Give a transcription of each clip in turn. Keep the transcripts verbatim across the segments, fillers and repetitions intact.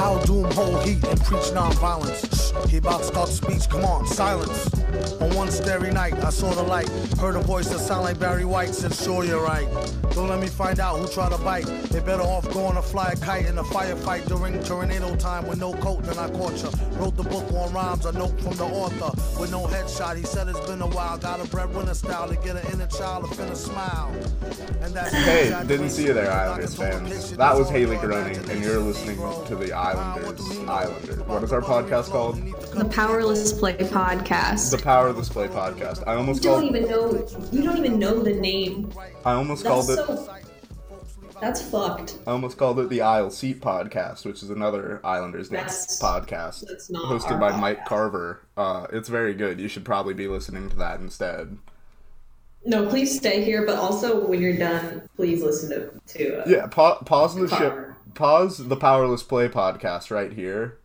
How doom hold heat and preach non-violence? He about to start speech, come on, silence. On one starry night, I saw the light. Heard a voice that sound like Barry White, said, sure you're right. Don't let me find out who tried to bite. They better off going to fly a kite in a firefight during tornado time with no coat than I caught ya. Wrote the book on rhymes, a note from the author. With no headshot, he said it's been a while. Got a breadwinner style to get an inner child to finna smile. And that's hey, exactly didn't see you there, Islanders fans. That was Hayley Grunning, and you're listening to the Islanders Islander. What is our podcast called? The Powerless Play Podcast. The Powerless Play Podcast. I almost you don't called... even know. You don't even know the name. I almost that's called so... it. That's fucked. I almost called it the Isle Seat Podcast, which is another Islanders That's, podcast that's not hosted by podcast. Mike Carver. Uh, it's very good. You should probably be listening to that instead. No, please stay here, but also when you're done, please listen to... to uh, yeah, pa- pause to the show. Pause the Powerless Play Podcast right here.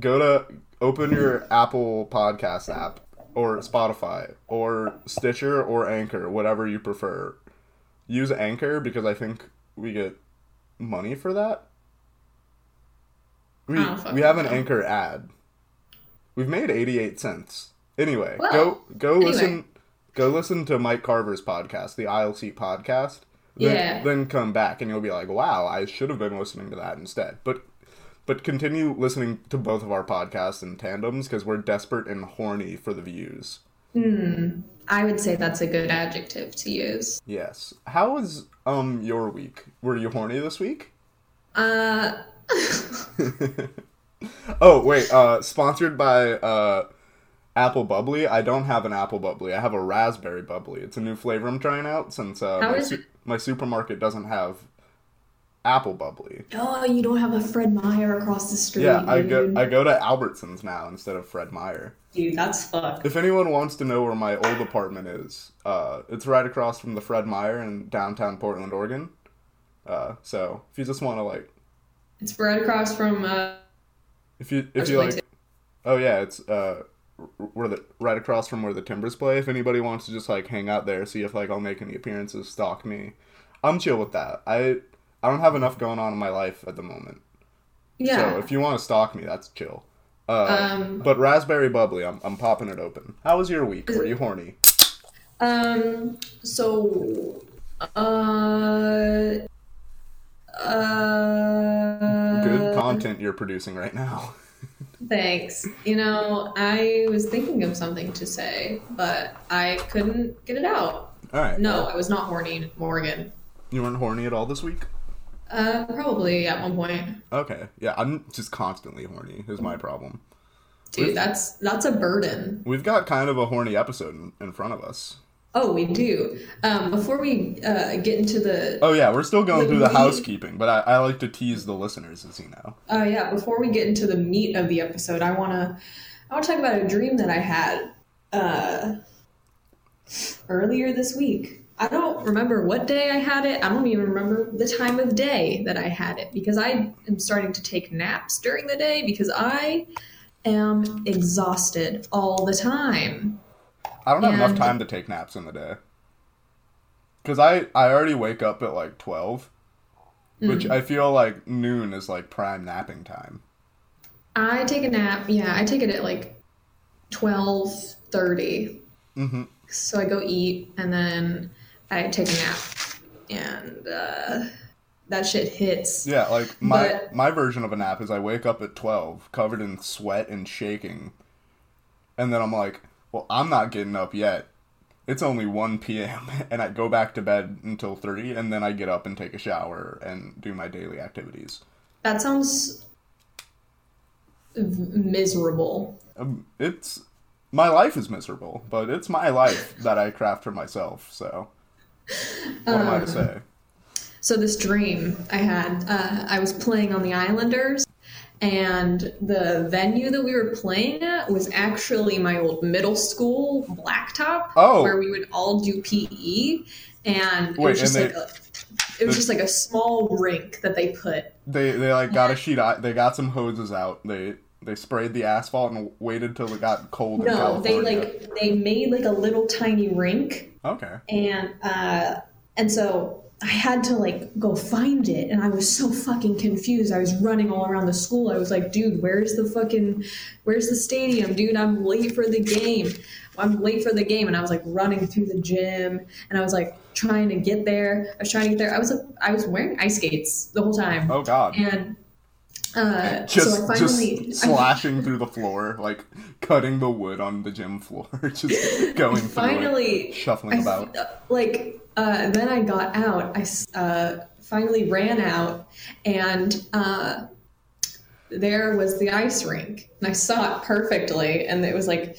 Go to... Open your Apple Podcast app, or Spotify, or Stitcher, or Anchor, whatever you prefer. Use Anchor, because I think... we get money for that? We we have an Anchor ad. We've made eighty-eight cents. Anyway, well, go go anyway. listen go listen to Mike Carver's podcast, the I L C podcast. Then, yeah. Then come back and you'll be like, wow, I should have been listening to that instead. But but continue listening to both of our podcasts in tandems because we're desperate and horny for the views. Hmm. I would say that's a good adjective to use. Yes. How was um your week? Were you horny this week? Uh. oh wait. Uh, sponsored by uh, Apple Bubbly. I don't have an Apple Bubbly. I have a Raspberry Bubbly. It's a new flavor I'm trying out since uh, my, su- my supermarket doesn't have Apple Bubbly. Oh, you don't have a Fred Meyer across the street. Yeah, I go I go to Albertson's now instead of Fred Meyer. Dude, that's fucked. If anyone wants to know where my old apartment is, uh, it's right across from the Fred Meyer in downtown Portland, Oregon. Uh, so if you just want to like, it's right across from. Uh, if you if you like, oh yeah, it's uh, where the right across from where the Timbers play. If anybody wants to just like hang out there, see if like I'll make any appearances, stalk me. I'm chill with that. I. I don't have enough going on in my life at the moment. Yeah. So if you want to stalk me, that's chill. Uh, um, but Raspberry Bubbly, I'm I'm popping it open. How was your week? Were you horny? Um. So. Uh. Uh. Good content you're producing right now. Thanks. You know, I was thinking of something to say, but I couldn't get it out. All right. No, I was not horny, Morgan. You weren't horny at all this week? Uh, probably at one point. Okay, yeah, I'm just constantly horny is my problem. Dude, we've, that's that's a burden. We've got kind of a horny episode in, in front of us. Oh, we do. Um, before we uh, get into the... Oh, yeah, we're still going the through the meat. housekeeping, but I, I like to tease the listeners, as you know. Oh, uh, yeah, before we get into the meat of the episode, I want to I want to talk about a dream that I had uh, earlier this week. I don't remember what day I had it. I don't even remember the time of day that I had it because I am starting to take naps during the day because I am exhausted all the time. I don't have and... enough time to take naps in the day because I, I already wake up at like twelve, mm. which I feel like noon is like prime napping time. I take a nap. Yeah, I take it at like twelve thirty. Mm-hmm. So I go eat and then... I take a nap, and uh, that shit hits. Yeah, like, my but, my version of a nap is I wake up at twelve, covered in sweat and shaking, and then I'm like, well, I'm not getting up yet. It's only one p.m., and I go back to bed until three, and then I get up and take a shower and do my daily activities. That sounds miserable. Um, it's, my life is miserable, but it's my life that I craft for myself, so... What am I to say? Um, so this dream I had, uh, I was playing on the Islanders, and the venue that we were playing at was actually my old middle school blacktop, oh. where we would all do P E, and, Wait, it, was just and they, like a, it was just like a small rink that they put. They they like got a sheet. They got some hoses out. They they sprayed the asphalt and waited till it got cold. No, in California. they like they made like a little tiny rink. Okay. And uh, and so I had to like go find it, and I was so fucking confused. I was running all around the school. I was like, dude, where's the fucking, where's the stadium, dude? I'm late for the game. I'm late for the game. And I was like running through the gym, and I was like trying to get there. I was trying to get there. I was like, I was wearing ice skates the whole time. Oh God. And uh, just, so I finally just slashing I, through the floor, like cutting the wood on the gym floor, just going through finally, it, shuffling I, about. Like, Uh, then I got out, I uh, finally ran out, and uh, there was the ice rink, and I saw it perfectly, and it was like,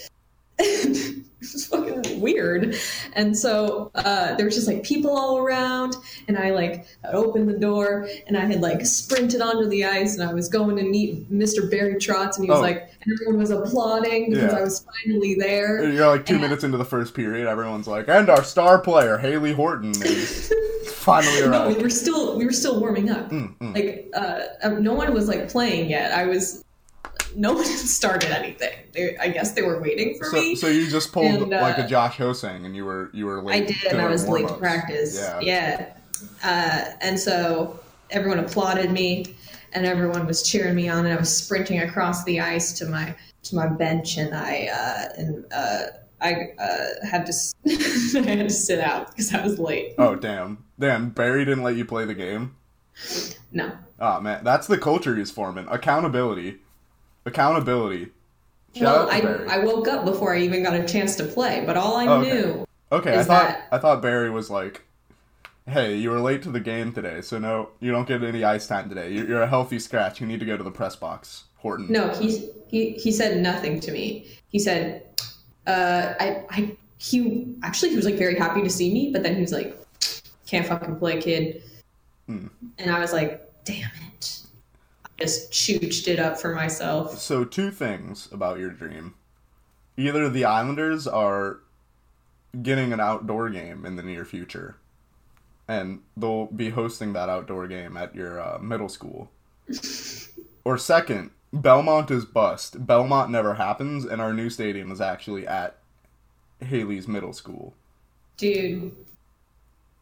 it was fucking weird. And so uh, there was just like people all around, and I like opened the door, and I had like sprinted onto the ice, and I was going to meet Mister Barry Trotz, and he was oh. like, everyone was applauding because yeah. I was finally there. And you're like two and minutes into the first period, everyone's like, and our star player, Haley Horton, is finally arrived. No, we were still, we were still warming up. Mm, mm. Like, uh, no one was, like, playing yet. I was, no one started anything. They, I guess they were waiting for so, me. So you just pulled, and, uh, like, a Josh Ho-Sang, and you were, you were late. I did, and I was late to practice. Yeah. yeah. Uh, and so everyone applauded me. And everyone was cheering me on, and I was sprinting across the ice to my to my bench, and I uh, and uh, I uh, had to I had to sit out because I was late. Oh damn, damn! Barry didn't let you play the game. No. Oh man, that's the culture he's forming. Accountability, accountability. Shout well, I Barry. I woke up before I even got a chance to play, but all I okay. knew. Okay, is I thought that... I thought Barry was like, hey, you were late to the game today, so no, you don't get any ice time today. You're, you're a healthy scratch. You need to go to the press box, Horton. No, he he, he said nothing to me. He said, uh, I, I, he, actually, he was, like, very happy to see me, but then he was like, can't fucking play, kid. Hmm. And I was like, damn it. I just chooched it up for myself. So two things about your dream. Either the Islanders are getting an outdoor game in the near future, and they'll be hosting that outdoor game at your uh, middle school. Or second, Belmont is bust. Belmont never happens, and our new stadium is actually at Haley's middle school. Dude.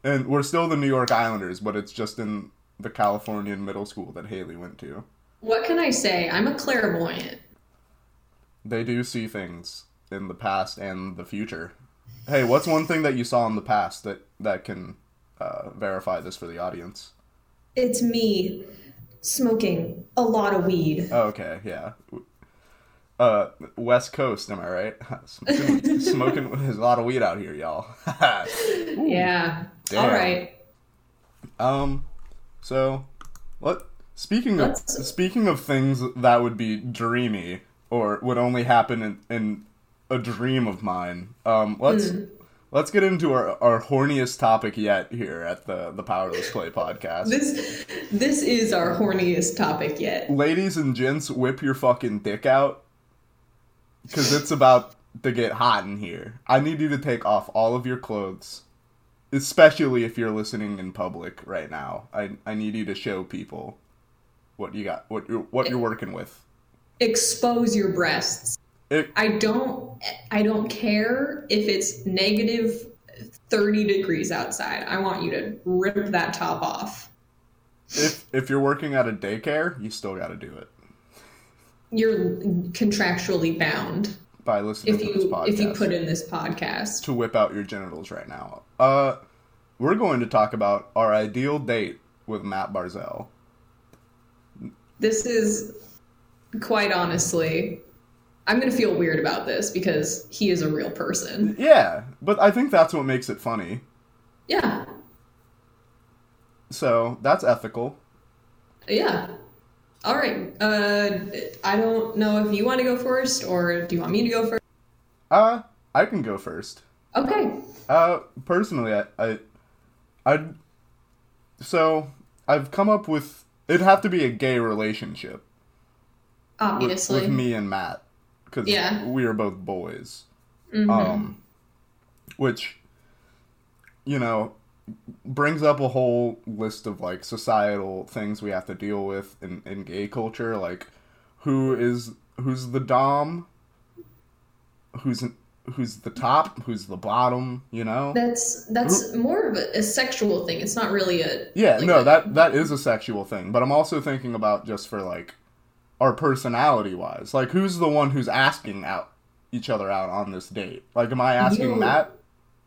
And we're still the New York Islanders, but it's just in the Californian middle school that Haley went to. What can I say? I'm a clairvoyant. They do see things in the past and the future. Hey, what's one thing that you saw in the past that, that can... Uh, verify this for the audience? It's me smoking a lot of weed. Oh, okay, yeah. Uh, West Coast, am I right? Smoking, smoking a lot of weed out here, y'all. Ooh, yeah. Damn. All right. Um. So, what? Speaking of Let's... speaking of things that would be dreamy or would only happen in, in a dream of mine. Um. Let's. Mm. Let's get into our, our horniest topic yet here at the, the Powerless Play podcast. This this is our horniest topic yet. Ladies and gents, whip your fucking dick out, because it's about to get hot in here. I need you to take off all of your clothes, especially if you're listening in public right now. I, I need you to show people what you got, what you're, what you're working with. Expose your breasts. It, I don't I don't care if it's negative thirty degrees outside. I want you to rip that top off. If if you're working at a daycare, you still got to do it. You're contractually bound by listening to you, this podcast. If you put in this podcast. To whip out your genitals right now. Uh, we're going to talk about our ideal date with Matt Barzal. This is, quite honestly... I'm going to feel weird about this because he is a real person. Yeah, but I think that's what makes it funny. Yeah. So, that's ethical. Yeah. All right. Uh, I don't know if you want to go first or do you want me to go first? Uh, I can go first. Okay. Uh, personally, I... I, I so, I've come up with... It'd have to be a gay relationship. Obviously. With, with me and Matt. Because yeah. we are both boys. Mm-hmm. Um, which, you know, brings up a whole list of, like, societal things we have to deal with in, in gay culture. Like, who is, who's the dom? Who's who's the top, who's the bottom, you know? That's that's more of a, a sexual thing. It's not really a... Yeah, like no, a, that that is a sexual thing. But I'm also thinking about just for, like, our personality-wise. Like, who's the one who's asking out each other out on this date? Like, am I asking you, Matt?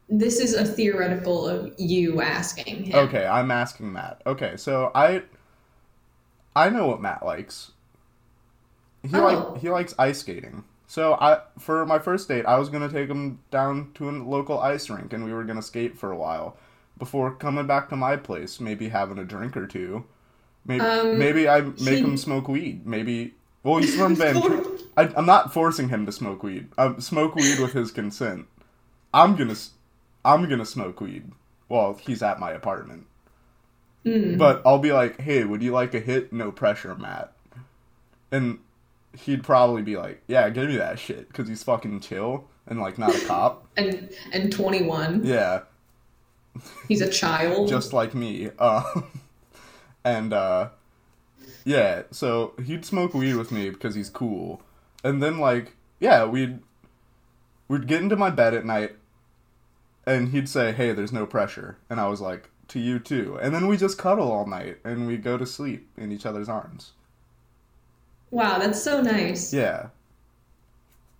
This is a theoretical of you asking him. Okay, I'm asking Matt. Okay, so I... I know what Matt likes. He oh. like he likes ice skating. So I for my first date, I was going to take him down to a local ice rink, and we were going to skate for a while before coming back to my place, maybe having a drink or two. Maybe um, maybe I make he... him smoke weed. Maybe... Well, he's from Vancouver. I, I'm not forcing him to smoke weed. I smoke weed with his consent. I'm going to I'm gonna smoke weed while he's at my apartment. Mm. But I'll be like, hey, would you like a hit? No pressure, Matt. And... he'd probably be like, yeah, give me that shit, because he's fucking chill and, like, not a cop. and and twenty-one. Yeah. He's a child. Just like me. Uh, and, uh, yeah, so he'd smoke weed with me because he's cool. And then, like, yeah, we'd, we'd get into my bed at night, and he'd say, hey, there's no pressure. And I was like, to you too. And then we just cuddle all night, and we go to sleep in each other's arms. Wow, that's so nice. Yeah.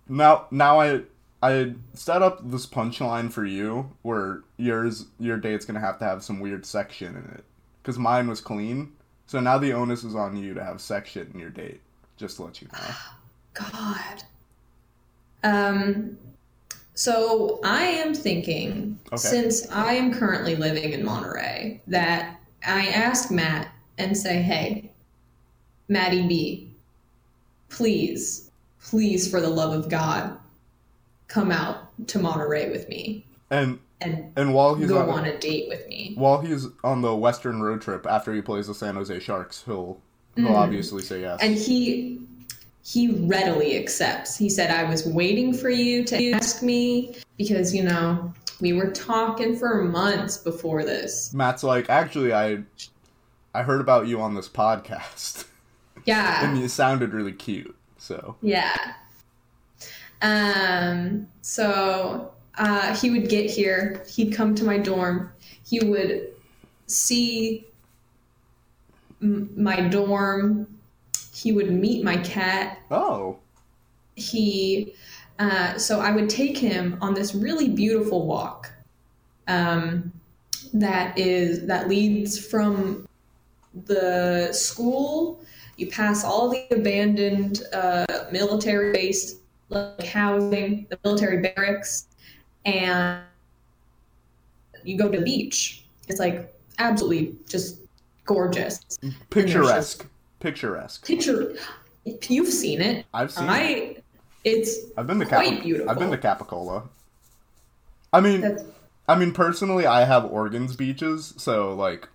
Now, now I I set up this punchline for you, where yours your date's gonna have to have some weird sex shit in it, because mine was clean. So now the onus is on you to have sex shit in your date. Just to let you know. Oh, God. Um. So I am thinking, okay. Since I am currently living in Monterey, that I ask Matt and say, "Hey, Matty B." Please, please, for the love of God, come out to Monterey with me. And and, and while he's go on, on a date with me. While he's on the Western road trip, after he plays the San Jose Sharks, he'll, he'll mm. obviously say yes. And he he readily accepts. He said, I was waiting for you to ask me because, you know, we were talking for months before this. Matt's like, actually, I I heard about you on this podcast. Yeah. And you sounded really cute, so. Yeah. Um, so uh, he would get here. He'd come to my dorm. He would see m- my dorm. He would meet my cat. Oh. He, uh, so I would take him on this really beautiful walk um, that is, that leads from the school. You pass all the abandoned uh, military base, like housing, the military barracks, and you go to the beach. It's like absolutely just gorgeous. Picturesque. Just, Picturesque. Picture. You've seen it. I've seen I, it. It's I've been to quite Cap- beautiful. I've been to Capitola. I mean, That's... I mean, personally, I have Oregon's beaches, so like.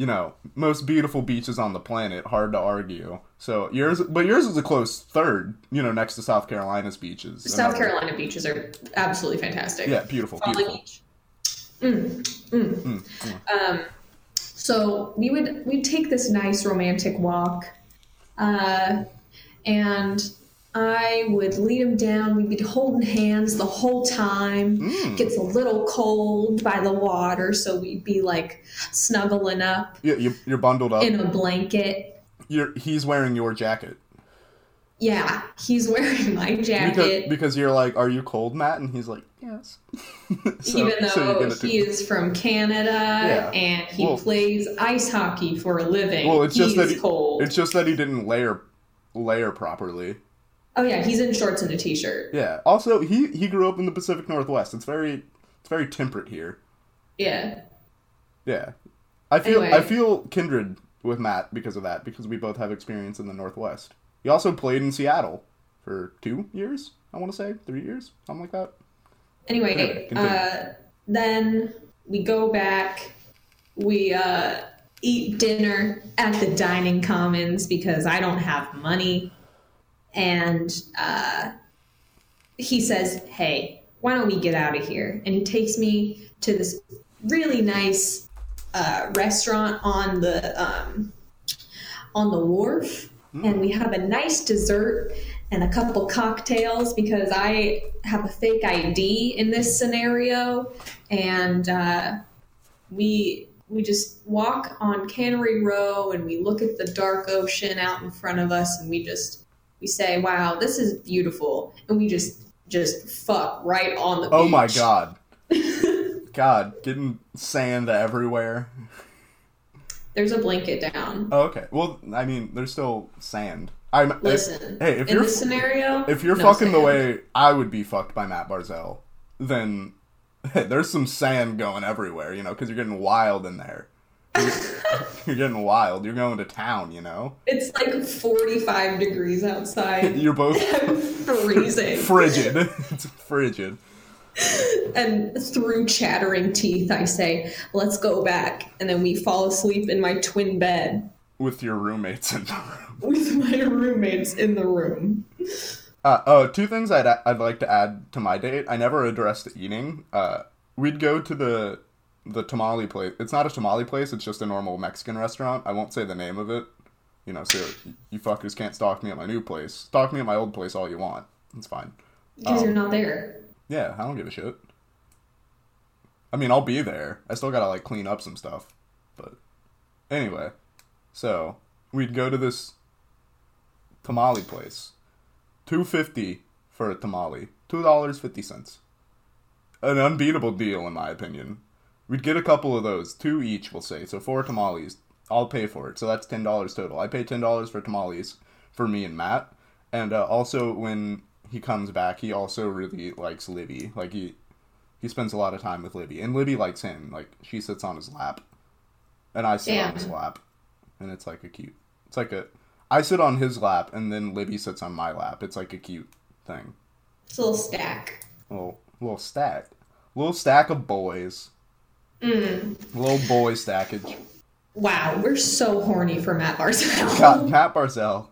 You know, most beautiful beaches on the planet, hard to argue. So yours, but yours is a close third, you know, next to South Carolina's beaches. South another. Carolina beaches are absolutely fantastic. Yeah, beautiful. Folly beautiful. Beach. Mm, mm. Mm, mm. Um, so we would, we'd take this nice romantic walk, uh, and I would lead him down. We'd be holding hands the whole time. Mm. Gets a little cold by the water, so we'd be like snuggling up. Yeah, you're, you're bundled up in a blanket. You're he's wearing your jacket. Yeah, he's wearing my jacket because, because you're like, "Are you cold, Matt?" And he's like, "Yes." so, Even though so he is from Canada yeah. and he well, plays ice hockey for a living, well, it's he's just that he, cold. It's just that he didn't layer layer properly. Oh yeah, he's in shorts and a t-shirt. Yeah. Also, he, he grew up in the Pacific Northwest. It's very it's very temperate here. Yeah. Yeah. I feel anyway. I feel kindred with Matt because of that, because we both have experience in the Northwest. He also played in Seattle for two years, I want to say, three years, something like that. Anyway, anyway uh, then we go back. We uh, eat dinner at the dining commons because I don't have money. And uh, he says, hey, why don't we get out of here? And he takes me to this really nice uh, restaurant on the um, on the wharf. and we have a nice dessert and a couple cocktails because I have a fake I D in this scenario, and uh, we we just walk on Cannery Row and we look at the dark ocean out in front of us, and we just we say, "Wow, this is beautiful," and we just just fuck right on the beach. Oh my god, God, getting sand everywhere. There's a blanket down. Oh, okay. Well, I mean, there's still sand. I'm, Listen, if, hey, if in you're, this scenario, if you're no fucking sand. The way I would be fucked by Matt Barzal, then hey, there's some sand going everywhere, you know, because you're getting wild in there. You're, you're getting wild. You're going to town, you know? It's like forty-five degrees outside. You're both I'm freezing. Frigid. It's frigid. And through chattering teeth, I say, let's go back. And then we fall asleep in my twin bed. With your roommates in the room. With my roommates in the room. Uh, oh, two things I'd, I'd like to add to my date. I never addressed eating. Uh, we'd go to the the tamale place. It's not a tamale place. It's just a normal Mexican restaurant. I won't say the name of it. You know, so you fuckers can't stalk me at my new place. Stalk me at my old place all you want. It's fine. Because um, you're not there. Yeah, I don't give a shit. I mean, I'll be there. I still gotta, like, clean up some stuff. But, anyway. So, we'd go to this tamale place. two dollars and fifty cents for a tamale. two dollars and fifty cents. An unbeatable deal, in my opinion. We'd get a couple of those. Two each, we'll say. So, four tamales. I'll pay for it. So, that's ten dollars total. I pay ten dollars for tamales for me and Matt. And uh, also, when he comes back, he also really likes Libby. Like, he he spends a lot of time with Libby. And Libby likes him. Like, she sits on his lap. And I sit yeah. on his lap. And it's, like, a cute... It's, like, a... I sit on his lap, and then Libby sits on my lap. It's, like, a cute thing. It's a little stack. A little, little stack. A little stack of boys. Mm. A little boy stackage. Wow, we're so horny for Matt Barzal. God, Matt Barzal.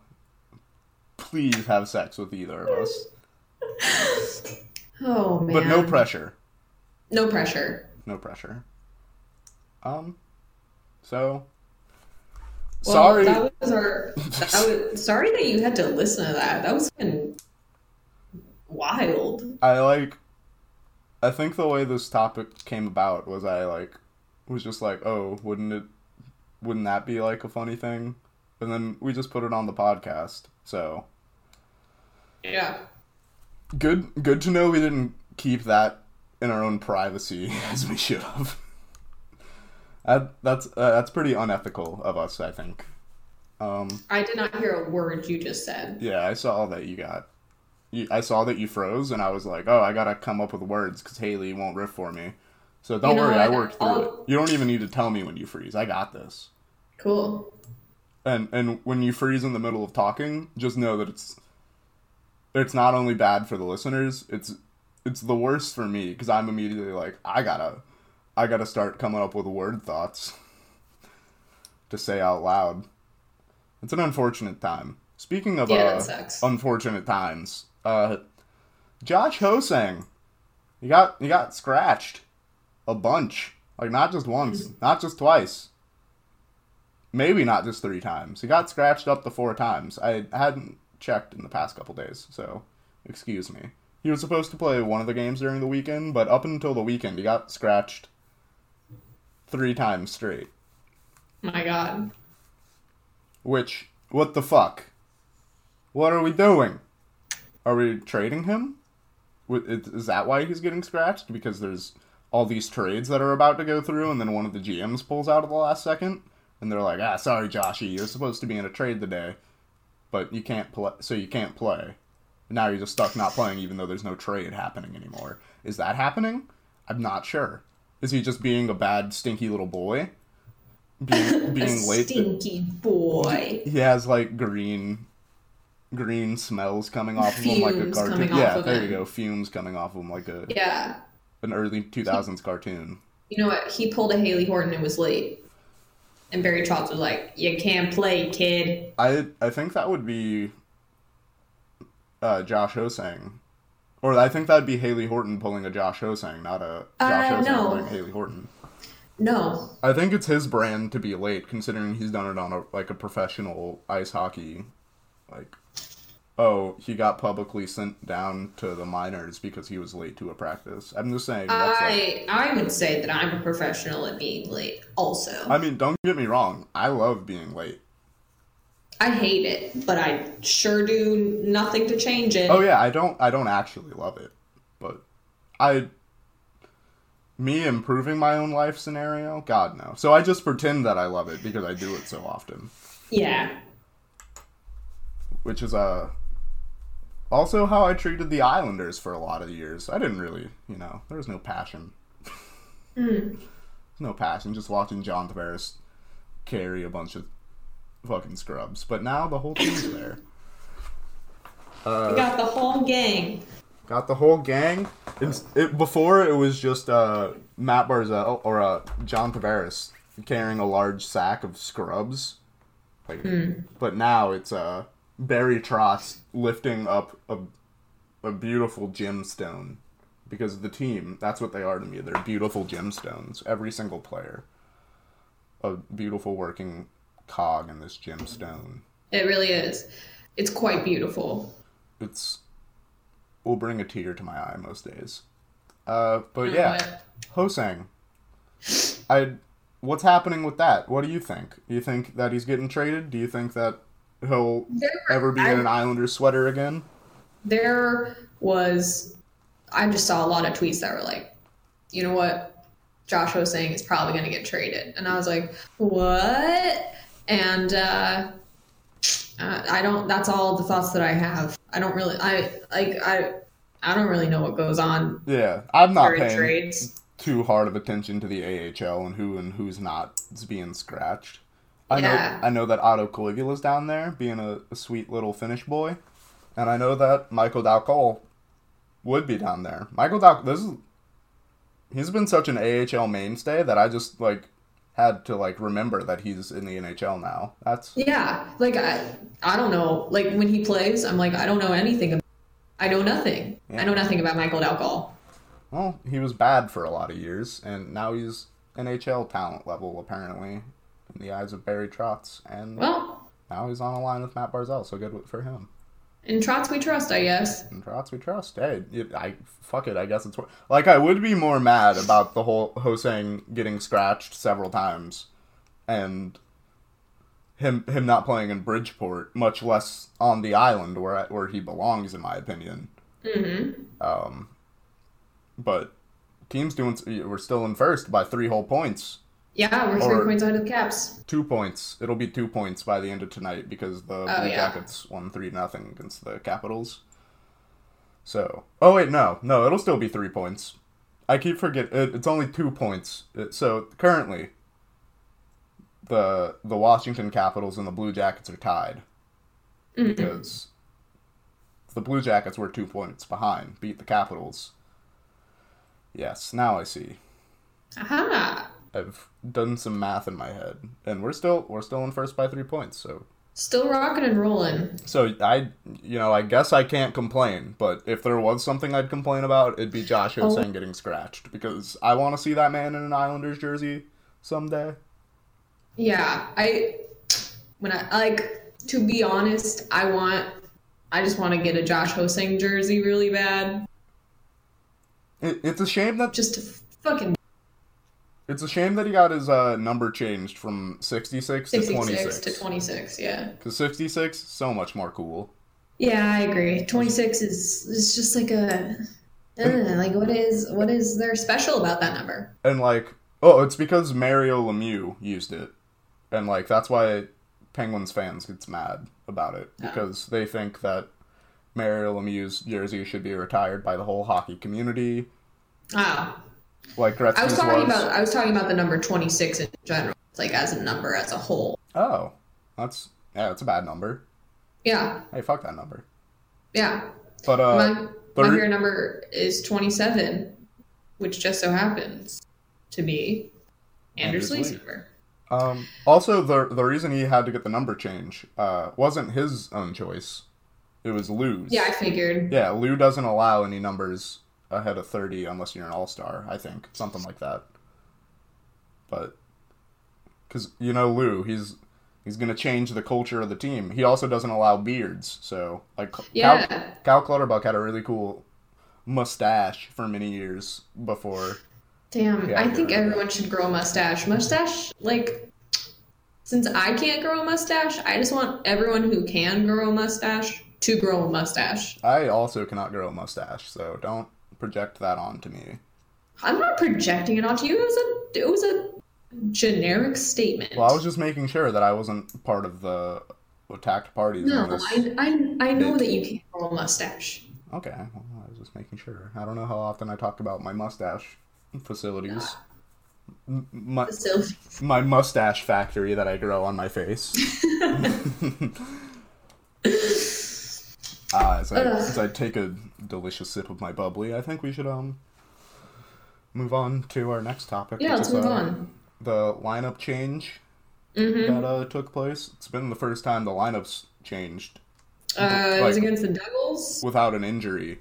Please have sex with either of us. Oh, man. But no pressure. No pressure. No pressure. Um, so... Well, sorry. That was our, that was, sorry that you had to listen to that. That was wild. I like. I think the way this topic came about was I like was just like, oh, wouldn't it? Wouldn't that be like a funny thing? And then we just put it on the podcast. So. Yeah. Good. Good to know we didn't keep that in our own privacy as we should have. I, that's uh, that's pretty unethical of us, I think. Um, I did not hear a word you just said. Yeah, I saw that you got... You, I saw that you froze, and I was like, oh, I gotta come up with words, because Haley won't riff for me. So don't you know worry, what? I worked through I'll... it. You don't even need to tell me when you freeze. I got this. Cool. And and when you freeze in the middle of talking, just know that it's... It's not only bad for the listeners, it's, it's the worst for me, because I'm immediately like, I gotta... I gotta start coming up with word thoughts to say out loud. It's an unfortunate time. Speaking of yeah, uh, unfortunate times, uh, Josh Ho-Sang, he got he got scratched a bunch, like not just once, not just twice, maybe not just three times. He got scratched up to four times. I hadn't checked in the past couple days, so excuse me. He was supposed to play one of the games during the weekend, but up until the weekend, he got scratched three times straight. My God. Which, what the fuck? What are we doing? Are we trading him? Is that why he's getting scratched? Because there's all these trades that are about to go through, and then one of the G Ms pulls out at the last second, and they're like, ah, sorry, Joshy, you're supposed to be in a trade today, but you can't play, so you can't play. Now you're just stuck not playing, even though there's no trade happening anymore. Is that happening? I'm not sure. Is he just being a bad, stinky little boy? Being, being a late stinky to... boy. He has, like, green green smells coming off fumes of him like a cartoon. Yeah, there him. you go. Fumes coming off of him like a yeah. an early two thousands he, cartoon. You know what? He pulled a Haley Horton and was late. And Barry Trotz was like, you can't play, kid. I, I think that would be uh, Josh Ho-Sang. Or I think that'd be Haley Horton pulling a Josh Ho-Sang, not a Josh uh, Ho-Sang no. pulling Haley Horton. No. I think it's his brand to be late, considering he's done it on a like a professional ice hockey like, oh, he got publicly sent down to the minors because he was late to a practice. I'm just saying. That's I like, I would say that I'm a professional at being late also. I mean, don't get me wrong. I love being late. I hate it, but I sure do nothing to change it. Oh, yeah. I don't I don't actually love it, but I... Me improving my own life scenario? God, no. So I just pretend that I love it because I do it so often. Yeah. Which is uh, also how I treated the Islanders for a lot of years. I didn't really, you know, there was no passion. Mm. No passion, just watching John Tavares carry a bunch of fucking scrubs. But now the whole team's there. Uh, we got the whole gang. Got the whole gang. It's, it, before, it was just uh, Matt Barzal or uh, John Tavares carrying a large sack of scrubs. Like, mm. But now it's uh, Barry Trotz lifting up a, a beautiful gemstone. Because the team, that's what they are to me. They're beautiful gemstones. Every single player. A beautiful working cog in this gemstone. It really is. It's quite beautiful. It's... will bring a tear to my eye most days. Uh, but yeah, Ho-Sang. I, what's happening with that? What do you think? Do you think that he's getting traded? Do you think that he'll there, ever be I, in an Islanders sweater again? There was... I just saw a lot of tweets that were like, you know what? Josh Ho-Sang is probably going to get traded. And I was like, what? And... uh Uh, I don't, that's all the thoughts that I have. I don't really, I, like, I, I don't really know what goes on. Yeah. I'm not paying trades. too hard of attention to the A H L and who and who's not being scratched. I yeah. know, I know that Otto Caligula's down there being a, a sweet little Finnish boy. And I know that Michael Dal Colle would be down there. Michael Dal, this is, he's been such an A H L mainstay that I just like, had to, like, remember that he's in the N H L now. That's... Yeah. Like, I I don't know. Like, when he plays, I'm like, I don't know anything about... I know nothing. Yeah. I know nothing about Michael Dal Colle. Well, he was bad for a lot of years, and now he's N H L talent level, apparently, in the eyes of Barry Trotz. And well, now he's on a line with Matt Barzal, so good for him. In Trotz we trust, I guess. In Trotz we trust. Hey, it, I fuck it. I guess it's like I would be more mad about the whole Ho-Sang getting scratched several times, and him him not playing in Bridgeport, much less on the island where I, where he belongs, in my opinion. Mm-hmm. Um, but teams doing we're still in first by three whole points. Yeah, we're three points out of the Caps. Two points. It'll be two points by the end of tonight because the oh, Blue yeah. Jackets won three nothing against the Capitals. So, oh wait, no. No, it'll still be three points. I keep forgetting. It, it's only two points. It, so, currently, the the Washington Capitals and the Blue Jackets are tied. Mm-hmm. Because the Blue Jackets were two points behind. Beat the Capitals. Yes, now I see. Aha! I've done some math in my head, and we're still we're still in first by three points. So still rocking and rolling. So I, you know, I guess I can't complain. But if there was something I'd complain about, it'd be Josh Ho-Sang oh. getting scratched because I want to see that man in an Islanders jersey someday. Yeah, I when I like to be honest, I want I just want to get a Josh Ho-Sang jersey really bad. It, it's a shame that just to fucking. It's a shame that he got his uh, number changed from sixty-six to twenty-six. sixty-six to twenty-six, yeah. Because sixty-six, so much more cool. Yeah, I agree. twenty-six is, is just like a... Uh, like, what is what is there special about that number? And, like, oh, it's because Mario Lemieux used it. And, like, that's why Penguins fans gets mad about it. Because oh. they think that Mario Lemieux's jersey should be retired by the whole hockey community. Ah. Oh. Like I was talking was. about, I was talking about the number twenty-six in general, like as a number as a whole. Oh, that's yeah, that's a bad number. Yeah. Hey, fuck that number. Yeah. But uh, my, but my favorite number is twenty-seven, which just so happens to be Anders Lee's number. Um. Also, the the reason he had to get the number change uh wasn't his own choice. It was Lou's. Yeah, I figured. Yeah, Lou doesn't allow any numbers ahead of thirty unless you're an all-star, I think. Something like that. But, because, you know, Lou, he's He's going to change the culture of the team. He also doesn't allow beards. So, like, yeah. Kyle, Kyle Clutterbuck had a really cool mustache for many years before. Damn, I think everyone should grow a mustache. Mustache, like, since I can't grow a mustache, I just want everyone who can grow a mustache to grow a mustache. I also cannot grow a mustache, so don't project that onto me. I'm not projecting it onto you. It was a, it was a generic statement. Well, I was just making sure that I wasn't part of the attacked parties. No, I, I, I know that you can't grow a mustache. Okay, well, I was just making sure. I don't know how often I talk about my mustache facilities. Yeah. My, facilities. My mustache factory that I grow on my face. ah, as I, as I take a delicious sip of my bubbly, I think we should um move on to our next topic. Yeah, let's is, move uh, on. The lineup change mm-hmm. that uh, took place. It's been the first time the lineup's changed. Uh, like, it was against the Devils. Without an injury.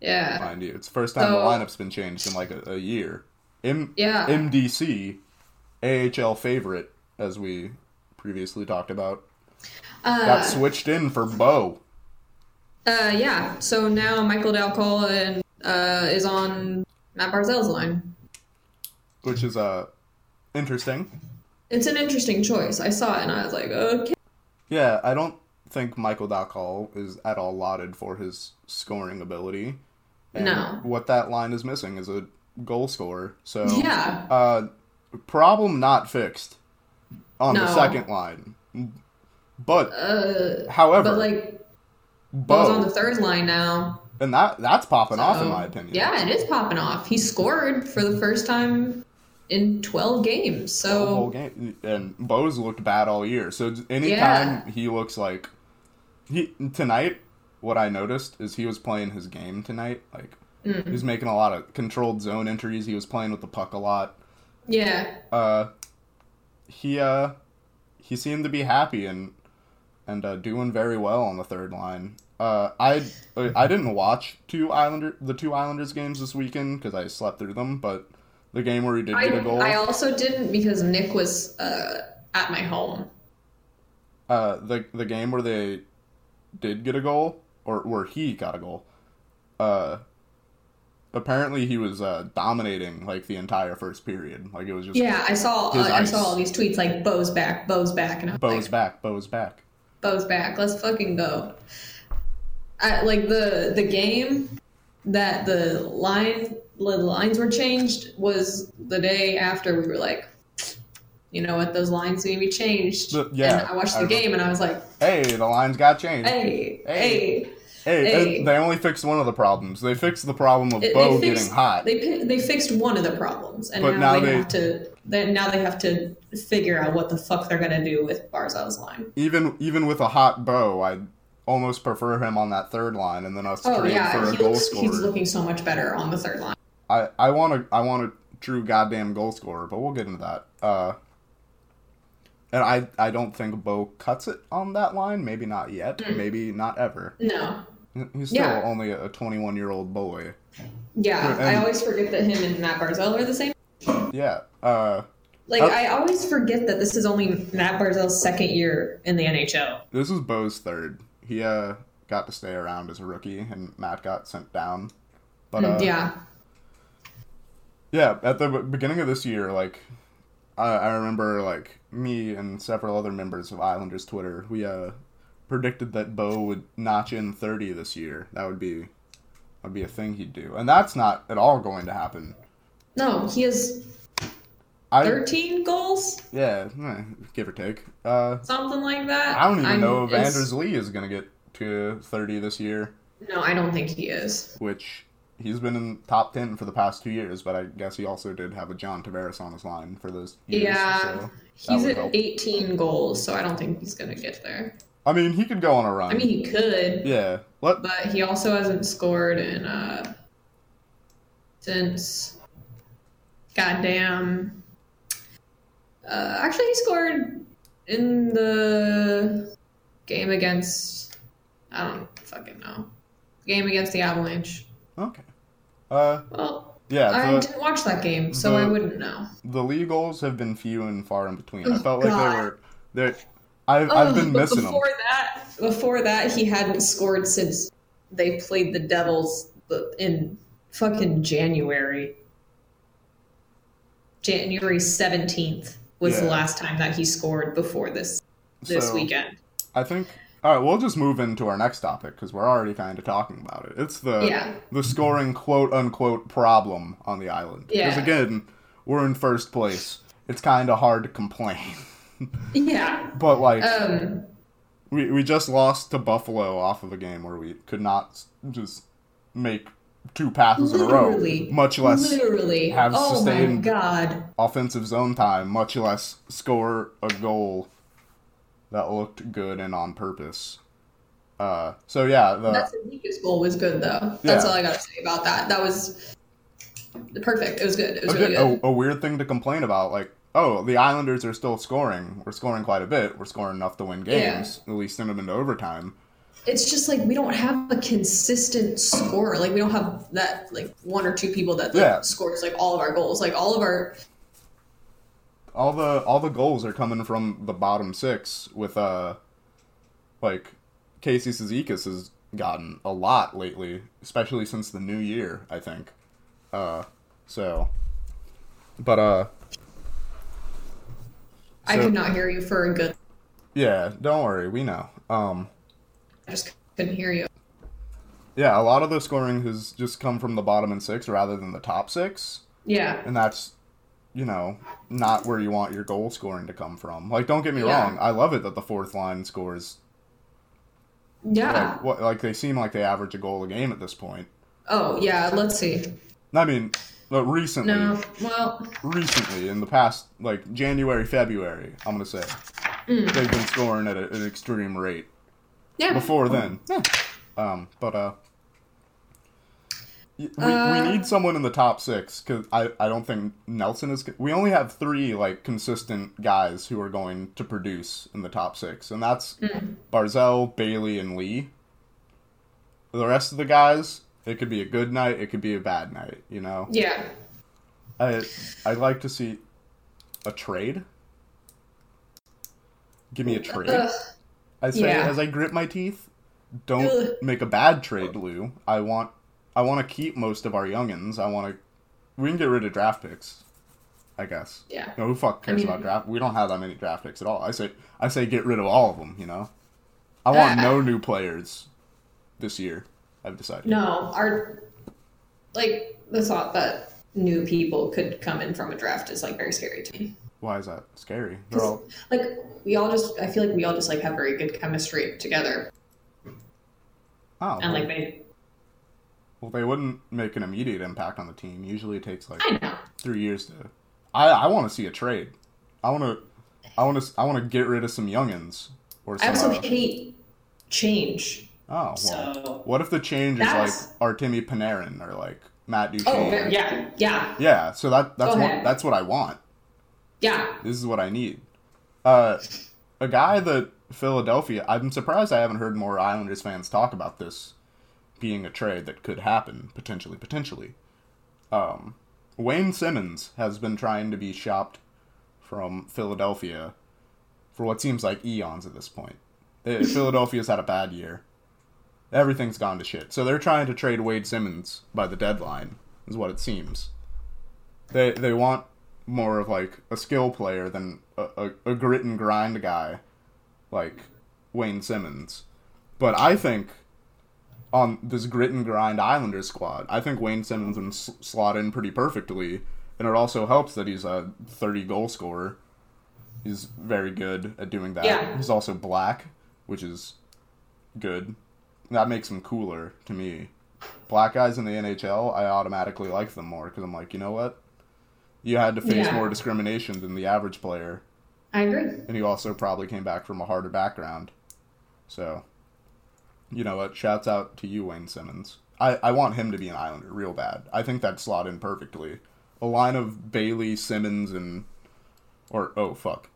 Yeah. Mind you. It's the first time so, the lineup's been changed in like a, a year. M- yeah. M D C, A H L favorite, as we previously talked about, uh, got switched in for Bo. Uh, yeah. So now Michael Dal Colle uh, is on Matt Barzal's line. Which is uh, interesting. It's an interesting choice. I saw it and I was like, okay. Yeah, I don't think Michael Dal Colle is at all lauded for his scoring ability. And no. What that line is missing is a goal scorer. So, yeah. uh, problem not fixed on no. the second line. But, uh, however, but like, Bo's on the third line now. And that that's popping so, off, in my opinion. Yeah, it is popping off. He scored for the first time in twelve games. So twelve whole game. And Bo's looked bad all year. So anytime yeah. he looks like he tonight, what I noticed is he was playing his game tonight. Like mm. he was making a lot of controlled zone entries. He was playing with the puck a lot. Yeah. Uh, he uh, he seemed to be happy and and uh, doing very well on the third line. Uh, I I didn't watch two Islander the two Islanders games this weekend because I slept through them, but the game where he did I, get a goal. I also didn't because Nick was uh, at my home. Uh, the the game where they did get a goal, or where he got a goal. Uh, apparently he was uh, dominating like the entire first period. Like it was just yeah. I saw uh, I saw all these tweets like Bo's back, Bo's back, and I was Bo's like, back, Bo's back, Bo's back. Let's fucking go. I, like the the game that the line the lines were changed was the day after we were like, you know what, those lines need to be changed. The, yeah, and I watched the I, game and I was like, hey, the lines got changed. Hey, hey, hey. hey. They only fixed one of the problems. They fixed the problem of it, Bo fixed, getting hot. They they fixed one of the problems, and now, now they, they have to. They, now they have to figure out what the fuck they're gonna do with Barzal's line. Even even with a hot Bo, I. almost prefer him on that third line, and then us oh, trade yeah. for a he goal looks, scorer. He's looking so much better on the third line. I, I want a I want a true goddamn goal scorer, but we'll get into that. Uh, and I I don't think Bo cuts it on that line. Maybe not yet. Mm. Maybe not ever. No. He's still yeah. only a twenty-one-year-old boy. Yeah, and, I always forget that him and Matt Barzal are the same. Yeah. Uh, like I, I always forget that this is only Matt Barzal's second year in the N H L. This is Bo's third. He uh, got to stay around as a rookie, and Matt got sent down. But uh, yeah, yeah. At the beginning of this year, like I, I remember, like me and several other members of Islanders Twitter, we uh, predicted that Bo would notch in thirty this year. That would be would be a thing he'd do, and that's not at all going to happen. No, he has thirteen I, goals? Yeah, give or take. Uh, Something like that. I don't even I'm, know if Anders Lee is going to get to thirty this year. No, I don't think he is. Which, he's been in top ten for the past two years, but I guess he also did have a John Tavares on his line for those years. Yeah, so he's at help. eighteen goals, so I don't think he's going to get there. I mean, he could go on a run. I mean, he could. Yeah. What? But he also hasn't scored in, uh, since, goddamn... Uh, actually, he scored in the game against, I don't fucking know, the game against the Avalanche. Okay. Uh, well, yeah, I the, didn't watch that game, so the, I wouldn't know. The league goals have been few and far in between. Oh, I felt like God. they were There, I've, oh, I've been missing before him. That, before that, he hadn't scored since they played the Devils in fucking January. January seventeenth was yeah. the last time that he scored before this this so, weekend. I think... All right, we'll just move into our next topic because we're already kind of talking about it. It's the yeah. the scoring quote-unquote problem on the island. Because, yeah. again, we're in first place. It's kind of hard to complain. yeah. But, like, um, we, we just lost to Buffalo off of a game where we could not just make two passes in a row. Much less literally. have oh sustained God. offensive zone time, much less score a goal that looked good and on purpose. Uh, so, yeah. The, That's the weakest goal was good, though. That's yeah. all I got to say about that. That was perfect. It was good. It was really good. A, a weird thing to complain about, like, oh, the Islanders are still scoring. We're scoring quite a bit. We're scoring enough to win games, yeah. at least send them into overtime. It's just, like, we don't have a consistent score. Like, we don't have that, like, one or two people that like, yeah. scores, like, all of our goals. Like, all of our... All the all the goals are coming from the bottom six with, uh, like, Casey Cizikas has gotten a lot lately, especially since the new year, I think. Uh, so, but, uh... So, I could not hear you for a good... Yeah, don't worry, we know. Um, I just couldn't hear you. Yeah, a lot of the scoring has just come from the bottom and six rather than the top six. Yeah. And that's... you know, not where you want your goal scoring to come from. Like, don't get me yeah. wrong. I love it that the fourth line scores. Yeah. Like, what, like, they seem like they average a goal a game at this point. Oh, yeah. Let's see. I mean, but recently. No, well. Recently, in the past, like, January, February, I'm going to say. Mm. They've been scoring at, a, at an extreme rate. Yeah. Before oh. then. Yeah. Um, but, uh. We, uh, we need someone in the top six, because I, I don't think Nelson is... We only have three, like, consistent guys who are going to produce in the top six, and that's mm. Barzal, Bailey, and Lee. The rest of the guys, it could be a good night, it could be a bad night, you know? Yeah. I, I'd like to see a trade. Give me a trade. Uh, I say yeah. as I grit my teeth, don't Ugh. make a bad trade, Lou. I want... I want to keep most of our youngins. I want to... We can get rid of draft picks, I guess. Yeah. No, who fuck cares I mean, about draft... We don't have that many draft picks at all. I say I say get rid of all of them, you know? I want uh, no new players this year, I've decided. No, our... Like, the thought that new people could come in from a draft is, like, very scary to me. Why is that scary? They're all... Like, we all just... I feel like we all just, like, have very good chemistry together. Oh. And, like, they... Well, they wouldn't make an immediate impact on the team. Usually it takes, like, three years to... I, I want to see a trade. I want to I want to, I want to get rid of some youngins. Or some, I also uh, hate change. Oh, well. So what if the change that's... is, like, Artemi Panarin or, like, Matt Duchene? Oh, yeah, yeah. Yeah, so that that's what, that's what I want. Yeah. This is what I need. Uh, a guy that Philadelphia... I'm surprised I haven't heard more Islanders fans talk about this being a trade that could happen, potentially, potentially. Um, Wayne Simmonds has been trying to be shopped from Philadelphia for what seems like eons at this point. They, Philadelphia's had a bad year. Everything's gone to shit. So they're trying to trade Wade Simmonds by the deadline, is what it seems. They they want more of, like, a skill player than a, a, a grit and grind guy like Wayne Simmonds. But I think... on this grit and grind Islanders squad, I think Wayne Simmonds would sl- slot in pretty perfectly, and it also helps that he's a thirty goal scorer. He's very good at doing that. Yeah. He's also black, which is good. That makes him cooler to me. Black guys in the N H L, I automatically like them more because I'm like, you know what? You had to face yeah. more discrimination than the average player. I agree. And he also probably came back from a harder background. So... You know what? Shouts out to you, Wayne Simmonds. I, I want him to be an Islander real bad. I think that'd slot in perfectly. A line of Bailey, Simmonds, and... Or, oh, fuck.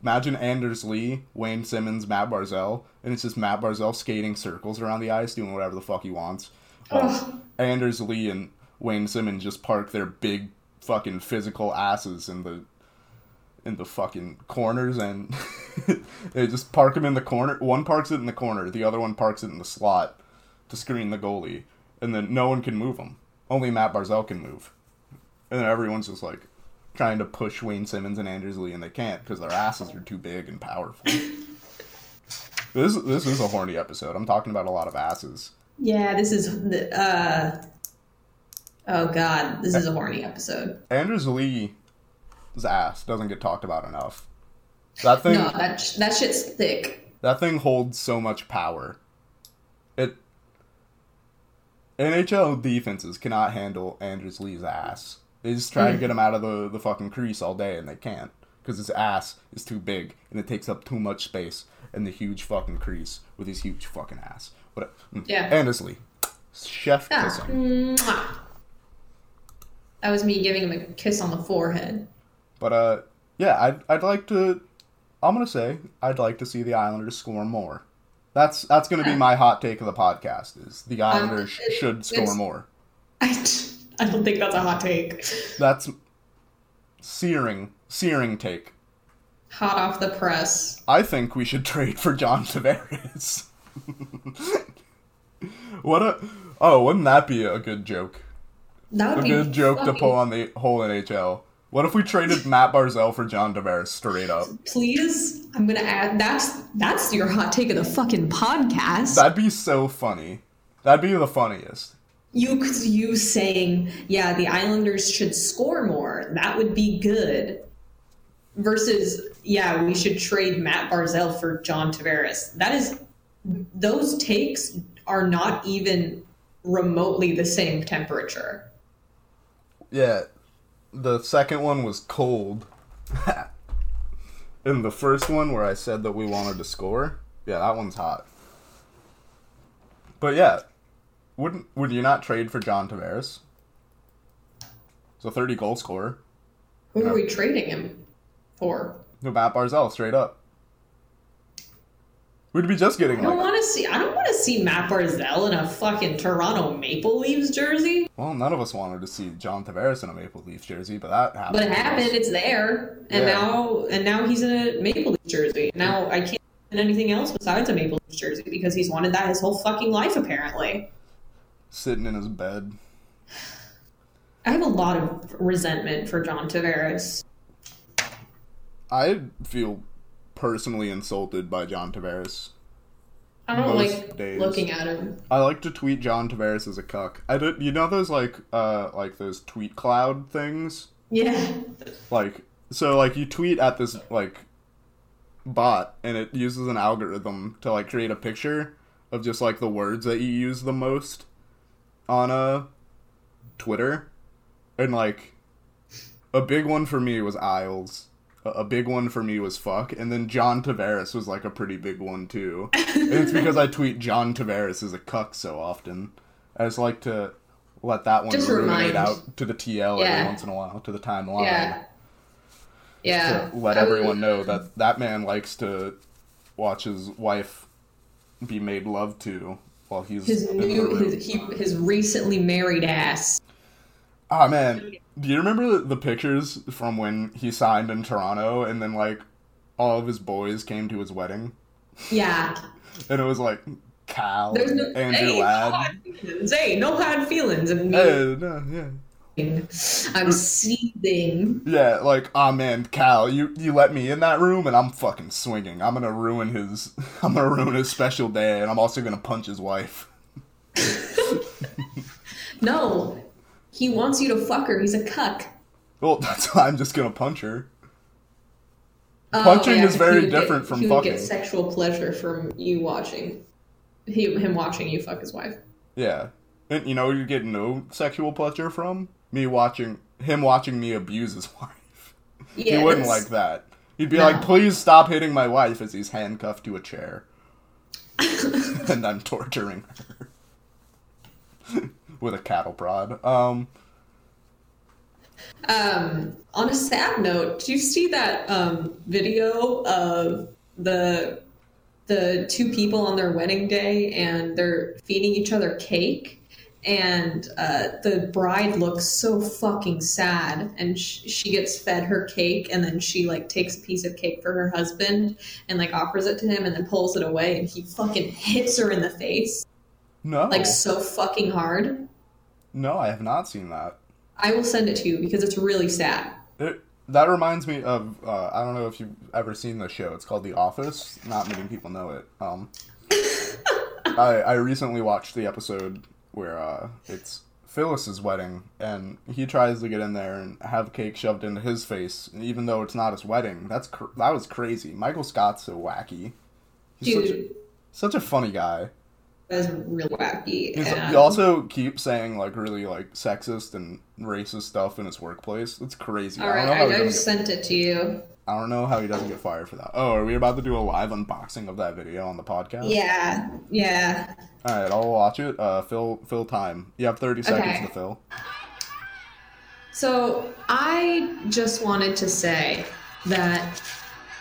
Imagine Anders Lee, Wayne Simmonds, Matt Barzal, and it's just Matt Barzal skating circles around the ice, doing whatever the fuck he wants. Well, Anders Lee and Wayne Simmonds just park their big fucking physical asses in the... in the fucking corners, and they just park him in the corner. One parks it in the corner, the other one parks it in the slot to screen the goalie, and then no one can move him. Only Matt Barzal can move. And then everyone's just like trying to push Wayne Simmonds and Anders Lee, and they can't because their asses are too big and powerful. This this is a horny episode. I'm talking about a lot of asses. Yeah, this is... Uh... Oh, God. This is a horny episode. Anders Lee's ass doesn't get talked about enough. That thing... No, that, sh- that shit's thick. That thing holds so much power. It... N H L defenses cannot handle Anders Lee's ass. They just try mm. to get him out of the, the fucking crease all day, and they can't. Because his ass is too big, and it takes up too much space in the huge fucking crease with his huge fucking ass. But, yeah. Anders Lee. Chef ah. kissing. Mwah. That was me giving him a kiss on the forehead. But, uh, yeah, I'd, I'd like to... I'm going to say I'd like to see the Islanders score more. That's that's going to be my hot take of the podcast, is the Islanders um, it, should score more. I, I don't think that's a hot take. That's searing, searing take. Hot off the press. I think we should trade for John Tavares. What a... Oh, wouldn't that be a good joke? That would a be good joke funny. To pull on the whole N H L. What if we traded Matt Barzal for John Tavares straight up? Please, I'm gonna add that's that's your hot take of the fucking podcast. That'd be so funny. That'd be the funniest. You you saying yeah, the Islanders should score more. That would be good. Versus yeah, we should trade Matt Barzal for John Tavares. That is, those takes are not even remotely the same temperature. Yeah, the second one was cold. And the first one where I said that we wanted to score, yeah, that one's hot. But yeah, wouldn't would you not trade for John Tavares? He's a thirty-goal scorer. Who are we trading him for? No, Matt Barzal, straight up. We'd be just getting. I don't like, want to see. I don't want to see Matt Barzal in a fucking Toronto Maple Leafs jersey. Well, none of us wanted to see John Tavares in a Maple Leafs jersey, but that happened. But it happened. It's there, and yeah. now and now he's in a Maple Leafs jersey. Now I can't in anything else besides a Maple Leafs jersey because he's wanted that his whole fucking life, apparently. Sitting in his bed. I have a lot of resentment for John Tavares. I feel. Personally insulted by John Tavares. I don't Most like days. Looking at him. I like to tweet John Tavares as a cuck. I don't, you know those like uh like those tweet cloud things? Yeah. Like so like you tweet at this like bot and it uses an algorithm to like create a picture of just like the words that you use the most on uh Twitter. And like a big one for me was Isles. A big one for me was fuck, and then John Tavares was like a pretty big one too. And it's because I tweet John Tavares as a cuck so often. I just like to let that one just ruminate remind. Out to the T L yeah. every once in a while, to the timeline. Yeah. yeah. To let I everyone would... know that that man likes to watch his wife be made love to while he's his in new the room. His, he, his recently married ass. Ah, oh, man. Do you remember the pictures from when he signed in Toronto and then, like, all of his boys came to his wedding? Yeah. And it was, like, Cal, no, Andrew hey, Ladd. No hey, no hard feelings. Hey, no, yeah. I'm seething. Yeah, like, ah, oh, man, Cal, you, you let me in that room and I'm fucking swinging. I'm gonna ruin his, I'm gonna ruin his special day and I'm also gonna punch his wife. No. He wants you to fuck her. He's a cuck. Well, that's why I'm just going to punch her. Oh, Punching yeah, is very different get, from he fucking. He would get sexual pleasure from you watching. He, him watching you fuck his wife. Yeah. And you know you get no sexual pleasure from? Me watching, him watching me abuse his wife. Yeah, he wouldn't that's... like that. He'd be no. like, please stop hitting my wife as he's handcuffed to a chair. And I'm torturing her. With a cattle prod. Um, um, on a sad note, did you see that um, video of the the two people on their wedding day and they're feeding each other cake and uh, the bride looks so fucking sad, and sh- she gets fed her cake, and then she like takes a piece of cake for her husband and like offers it to him, and then pulls it away, and he fucking hits her in the face. No. Like so fucking hard. No, I have not seen that. I will send it to you because it's really sad. It, that reminds me of, uh, I don't know if you've ever seen the show. It's called The Office. Not many people know it. Um, I, I recently watched the episode where uh, it's Phyllis's wedding, and he tries to get in there and have cake shoved into his face, and even though it's not his wedding. That's cr- that was crazy. Michael Scott's so wacky. He's Dude. Such a, such a funny guy. That's real wacky. And... He also keeps saying, like, really, like, sexist and racist stuff in his workplace. It's crazy. All right, I, I just sent get... it to you. I don't know how he doesn't get fired for that. Oh, are we about to do a live unboxing of that video on the podcast? Yeah, yeah. All right, I'll watch it. Uh, fill, fill time. You have thirty seconds okay. to fill. So I just wanted to say that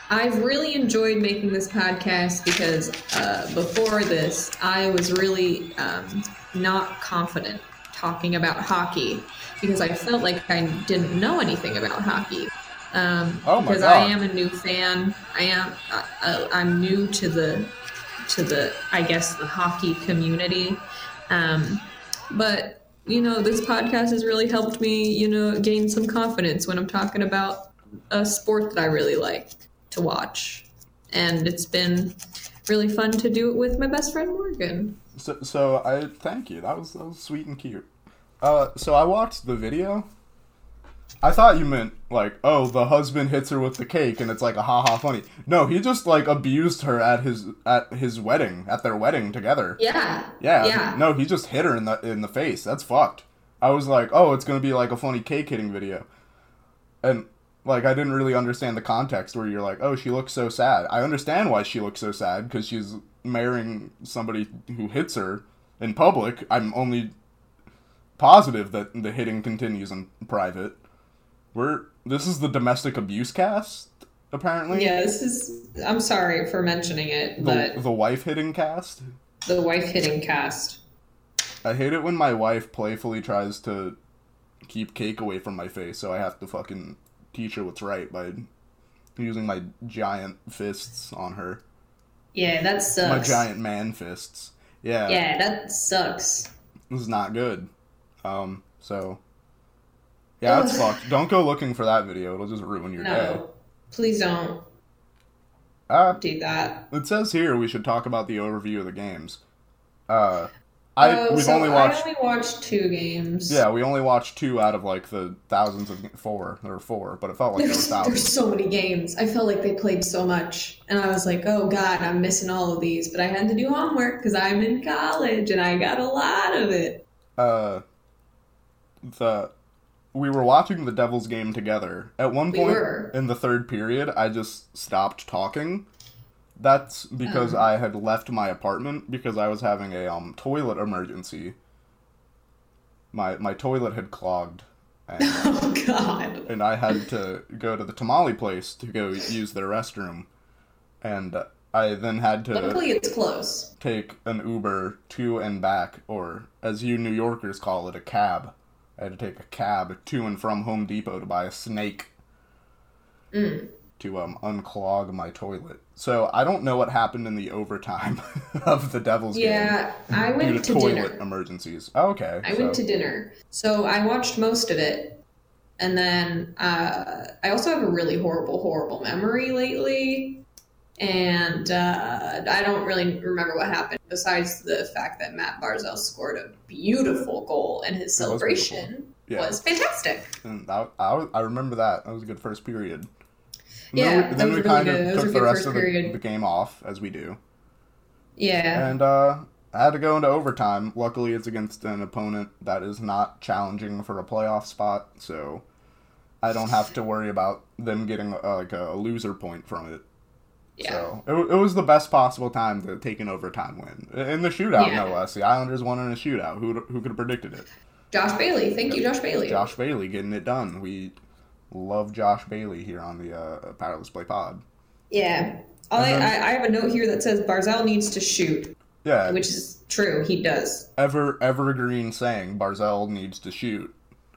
I've really enjoyed making this podcast because uh, before this, I was really um, not confident talking about hockey because I felt like I didn't know anything about hockey. Um, oh my because God. I am a new fan. I am. I, I'm new to the to the I guess the hockey community, um, but you know this podcast has really helped me. You know, gain some confidence when I'm talking about a sport that I really like to watch, and it's been really fun to do it with my best friend Morgan. So, so I thank you. That was that was sweet and cute. Uh, so I watched the video. I thought you meant, like, oh, the husband hits her with the cake, and it's like a ha-ha funny. No, he just, like, abused her at his at his wedding, at their wedding together. Yeah. Yeah. yeah. No, he just hit her in the in the face. That's fucked. I was like, oh, it's going to be, like, a funny cake-hitting video. And, like, I didn't really understand the context where you're like, oh, she looks so sad. I understand why she looks so sad, because she's marrying somebody who hits her in public. I'm only positive that the hitting continues in private. We're, this is the domestic abuse cast, apparently. Yeah, this is... I'm sorry for mentioning it, the, but... The wife-hitting cast? The wife-hitting cast. I hate it when my wife playfully tries to keep cake away from my face, so I have to fucking teach her what's right by using my giant fists on her. Yeah, that sucks. My giant man fists. Yeah. Yeah, that sucks. This is not good. Um, so... Yeah, that's fucked. Don't go looking for that video. It'll just ruin your no, day. Please don't uh, do that. It says here we should talk about the overview of the games. Uh, I oh, we've so only watched. I only watched two games. Yeah, we only watched two out of like the thousands of four or four, but it felt like there were thousands. There's so many games. I felt like they played so much, and I was like, oh god, I'm missing all of these. But I had to do homework because I'm in college and I got a lot of it. Uh, the. We were watching the Devils game together. At one point we in the third period, I just stopped talking. That's because um, I had left my apartment because I was having a um toilet emergency. My my toilet had clogged. And, oh, God. And I had to go to the tamale place to go use their restroom. And I then had to Luckily it's close. Take an Uber to and back, or as you New Yorkers call it, a cab. I had to take a cab to and from Home Depot to buy a snake mm. to um, unclog my toilet. So I don't know what happened in the overtime of the Devils yeah, game. Yeah, I went to, to toilet dinner. Emergencies. Oh, okay. I so. went to dinner. So I watched most of it. And then uh, I also have a really horrible, horrible memory lately. And uh, I don't really remember what happened besides the fact that Matt Barzal scored a beautiful goal and his celebration was, yeah. was fantastic. And I, I, I remember that. That was a good first period. And yeah, then we, then we really kind good. of took the rest of the, the game off, as we do. Yeah. And uh, I had to go into overtime. Luckily, it's against an opponent that is not challenging for a playoff spot, so I don't have to worry about them getting uh, like a loser point from it. Yeah. So it, it was the best possible time to take an overtime win. In the shootout, yeah. no less. The Islanders won in a shootout. Who who could have predicted it? Josh Bailey. Thank you, Josh Bailey. Josh Bailey getting it done. We love Josh Bailey here on the uh, Powerless Play Pod. Yeah. All I, I, I have a note here that says Barzal needs to shoot. Yeah. Which is true. He does. Ever Evergreen saying Barzal needs to shoot.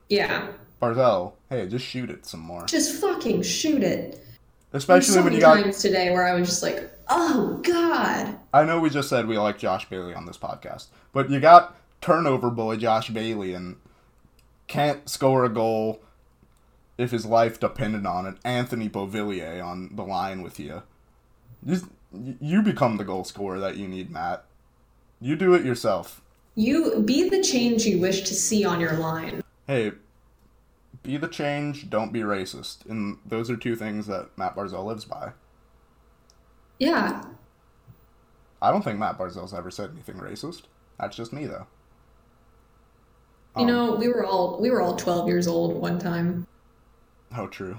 Yeah. Barzal, hey, just shoot it some more. Just fucking shoot it. Especially so when you got... There's times today where I was just like, oh, God. I know we just said we like Josh Bailey on this podcast, but you got turnover boy Josh Bailey and can't score a goal if his life depended on it. Anthony Beauvillier on the line with you. Just, you become the goal scorer that you need, Matt. You do it yourself. You be the change you wish to see on your line. Hey, be the change, don't be racist. And those are two things that Matt Barzal lives by. Yeah. I don't think Matt Barzal's ever said anything racist. That's just me, though. Um, you know, we were all we were all twelve years old one time. Oh, true.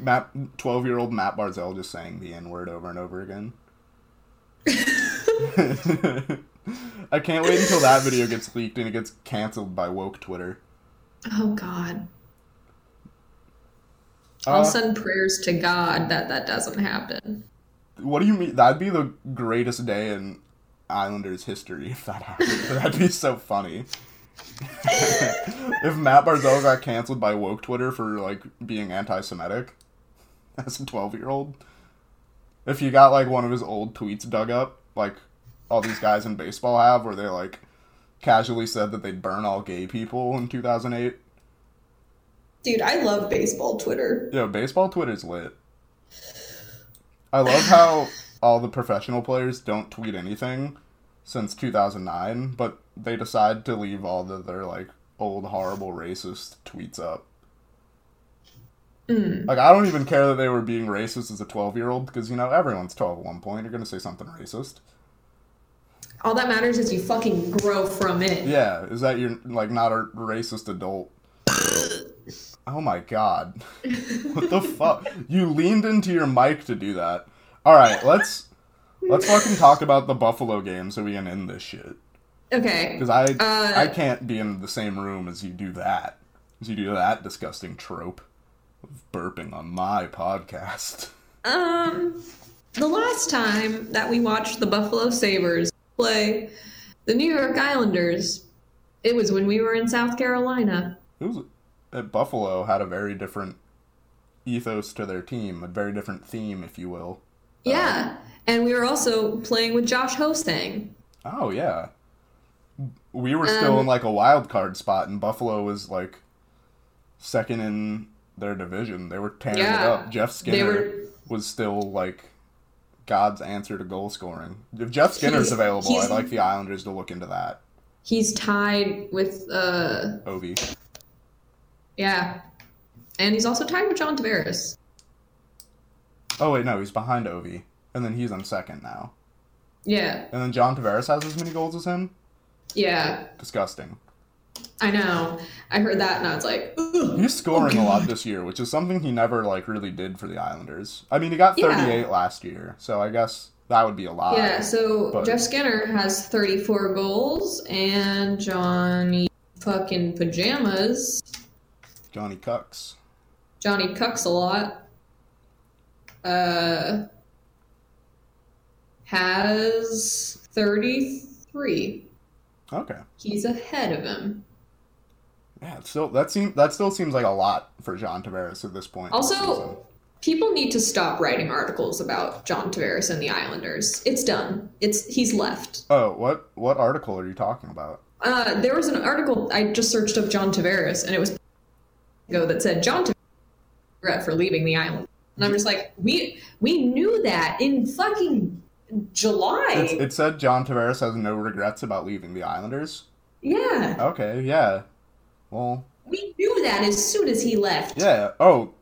Matt, twelve-year-old Matt Barzal just saying the N-word over and over again. I can't wait until that video gets leaked and it gets canceled by woke Twitter. Oh, God. Uh, I'll send prayers to God that that doesn't happen. What do you mean? That'd be the greatest day in Islanders history if that happened. That'd be so funny. If Matt Barzal got canceled by woke Twitter for, like, being anti-Semitic as a twelve-year-old. If you got, like, one of his old tweets dug up, like all these guys in baseball have, where they, like, casually said that they'd burn all gay people in two thousand eight. Dude, I love baseball Twitter. Yeah, baseball Twitter's lit. I love how all the professional players don't tweet anything since two thousand nine, but they decide to leave all the, their, like, old, horrible, racist tweets up. Mm. Like, I don't even care that they were being racist as a twelve-year-old, because, you know, everyone's twelve at one point. You're going to say something racist. All that matters is you fucking grow from it. Yeah, is that you're, like, not a racist adult. Oh, my God. What the fuck? You leaned into your mic to do that. All right, let's let's fucking talk about the Buffalo game so we can end this shit. Okay. Because I uh, I can't be in the same room as you do that. As you do that disgusting trope of burping on my podcast. Um, the last time that we watched the Buffalo Sabres play the New York Islanders, it was when we were in South Carolina. It was at Buffalo had a very different ethos to their team, a very different theme, if you will. Yeah, uh, and we were also playing with Josh Ho-Sang. Oh, yeah. We were still um, in, like, a wild card spot, and Buffalo was, like, second in their division. They were tearing yeah, it up. Jeff Skinner were, was still, like, God's answer to goal scoring. If Jeff Skinner's he's, available, he's, I'd like the Islanders to look into that. He's tied with... Uh, Ovi. Yeah. And he's also tied with John Tavares. Oh, wait, no, he's behind Ovi. And then he's on second now. Yeah. And then John Tavares has as many goals as him? Yeah. Disgusting. I know. I heard that and I was like, ugh. He's scoring oh, a lot this year, which is something he never, like, really did for the Islanders. I mean, he got thirty-eight yeah. last year, so I guess that would be a lot. Yeah, so but... Jeff Skinner has thirty-four goals, and Johnny fucking Pajamas. Johnny Cucks. Johnny Cucks a lot. Uh, has thirty-three. Okay. He's ahead of him. Yeah, so that seems that still seems like a lot for John Tavares at this point. Also, people need to stop writing articles about John Tavares and the Islanders. It's done. It's he's left. Oh, what what article are you talking about? Uh, there was an article I just searched up John Tavares, and it was ago that said John Tavares regret for leaving the island. And I'm just like, we we knew that in fucking July. It's, it said John Tavares has no regrets about leaving the Islanders? Yeah. Okay, yeah. Well. We knew that as soon as he left. Yeah. Oh,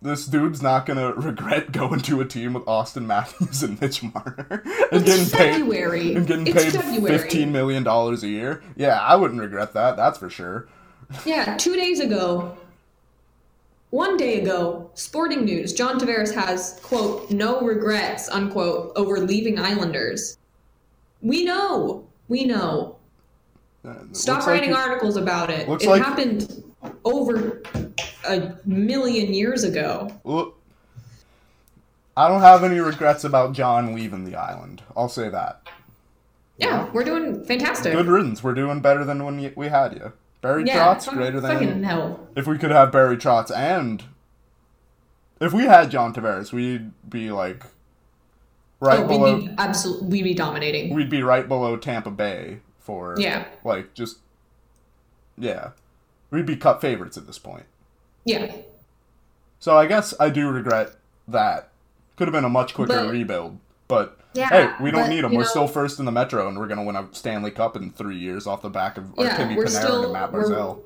this dude's not going to regret going to a team with Austin Matthews and Mitch Marner. and it's getting February. Paid, and getting it's paid February. fifteen million dollars a year. Yeah, I wouldn't regret that. That's for sure. Yeah, two days ago. One day ago, Sporting News, John Tavares has, quote, no regrets, unquote, over leaving Islanders. We know. We know. Uh, Stop writing like articles about it. It like, happened over a million years ago. Look, I don't have any regrets about John leaving the island. I'll say that. Yeah, we're doing fantastic. Good riddance. We're doing better than when we had you. Barry yeah, Trotz, greater than... Fucking hell. If we could have Barry Trotz and... If we had John Tavares, we'd be, like, right oh, below... We'd be, absolutely, we'd be dominating. We'd be right below Tampa Bay for, yeah. like, just... Yeah. We'd be cup favorites at this point. Yeah. So I guess I do regret that. Could have been a much quicker but, rebuild, but... Yeah, hey, we don't but, need them. We're know, still first in the Metro, and we're going to win a Stanley Cup in three years off the back of yeah, Timmy Panarin still, and Matt Barzal.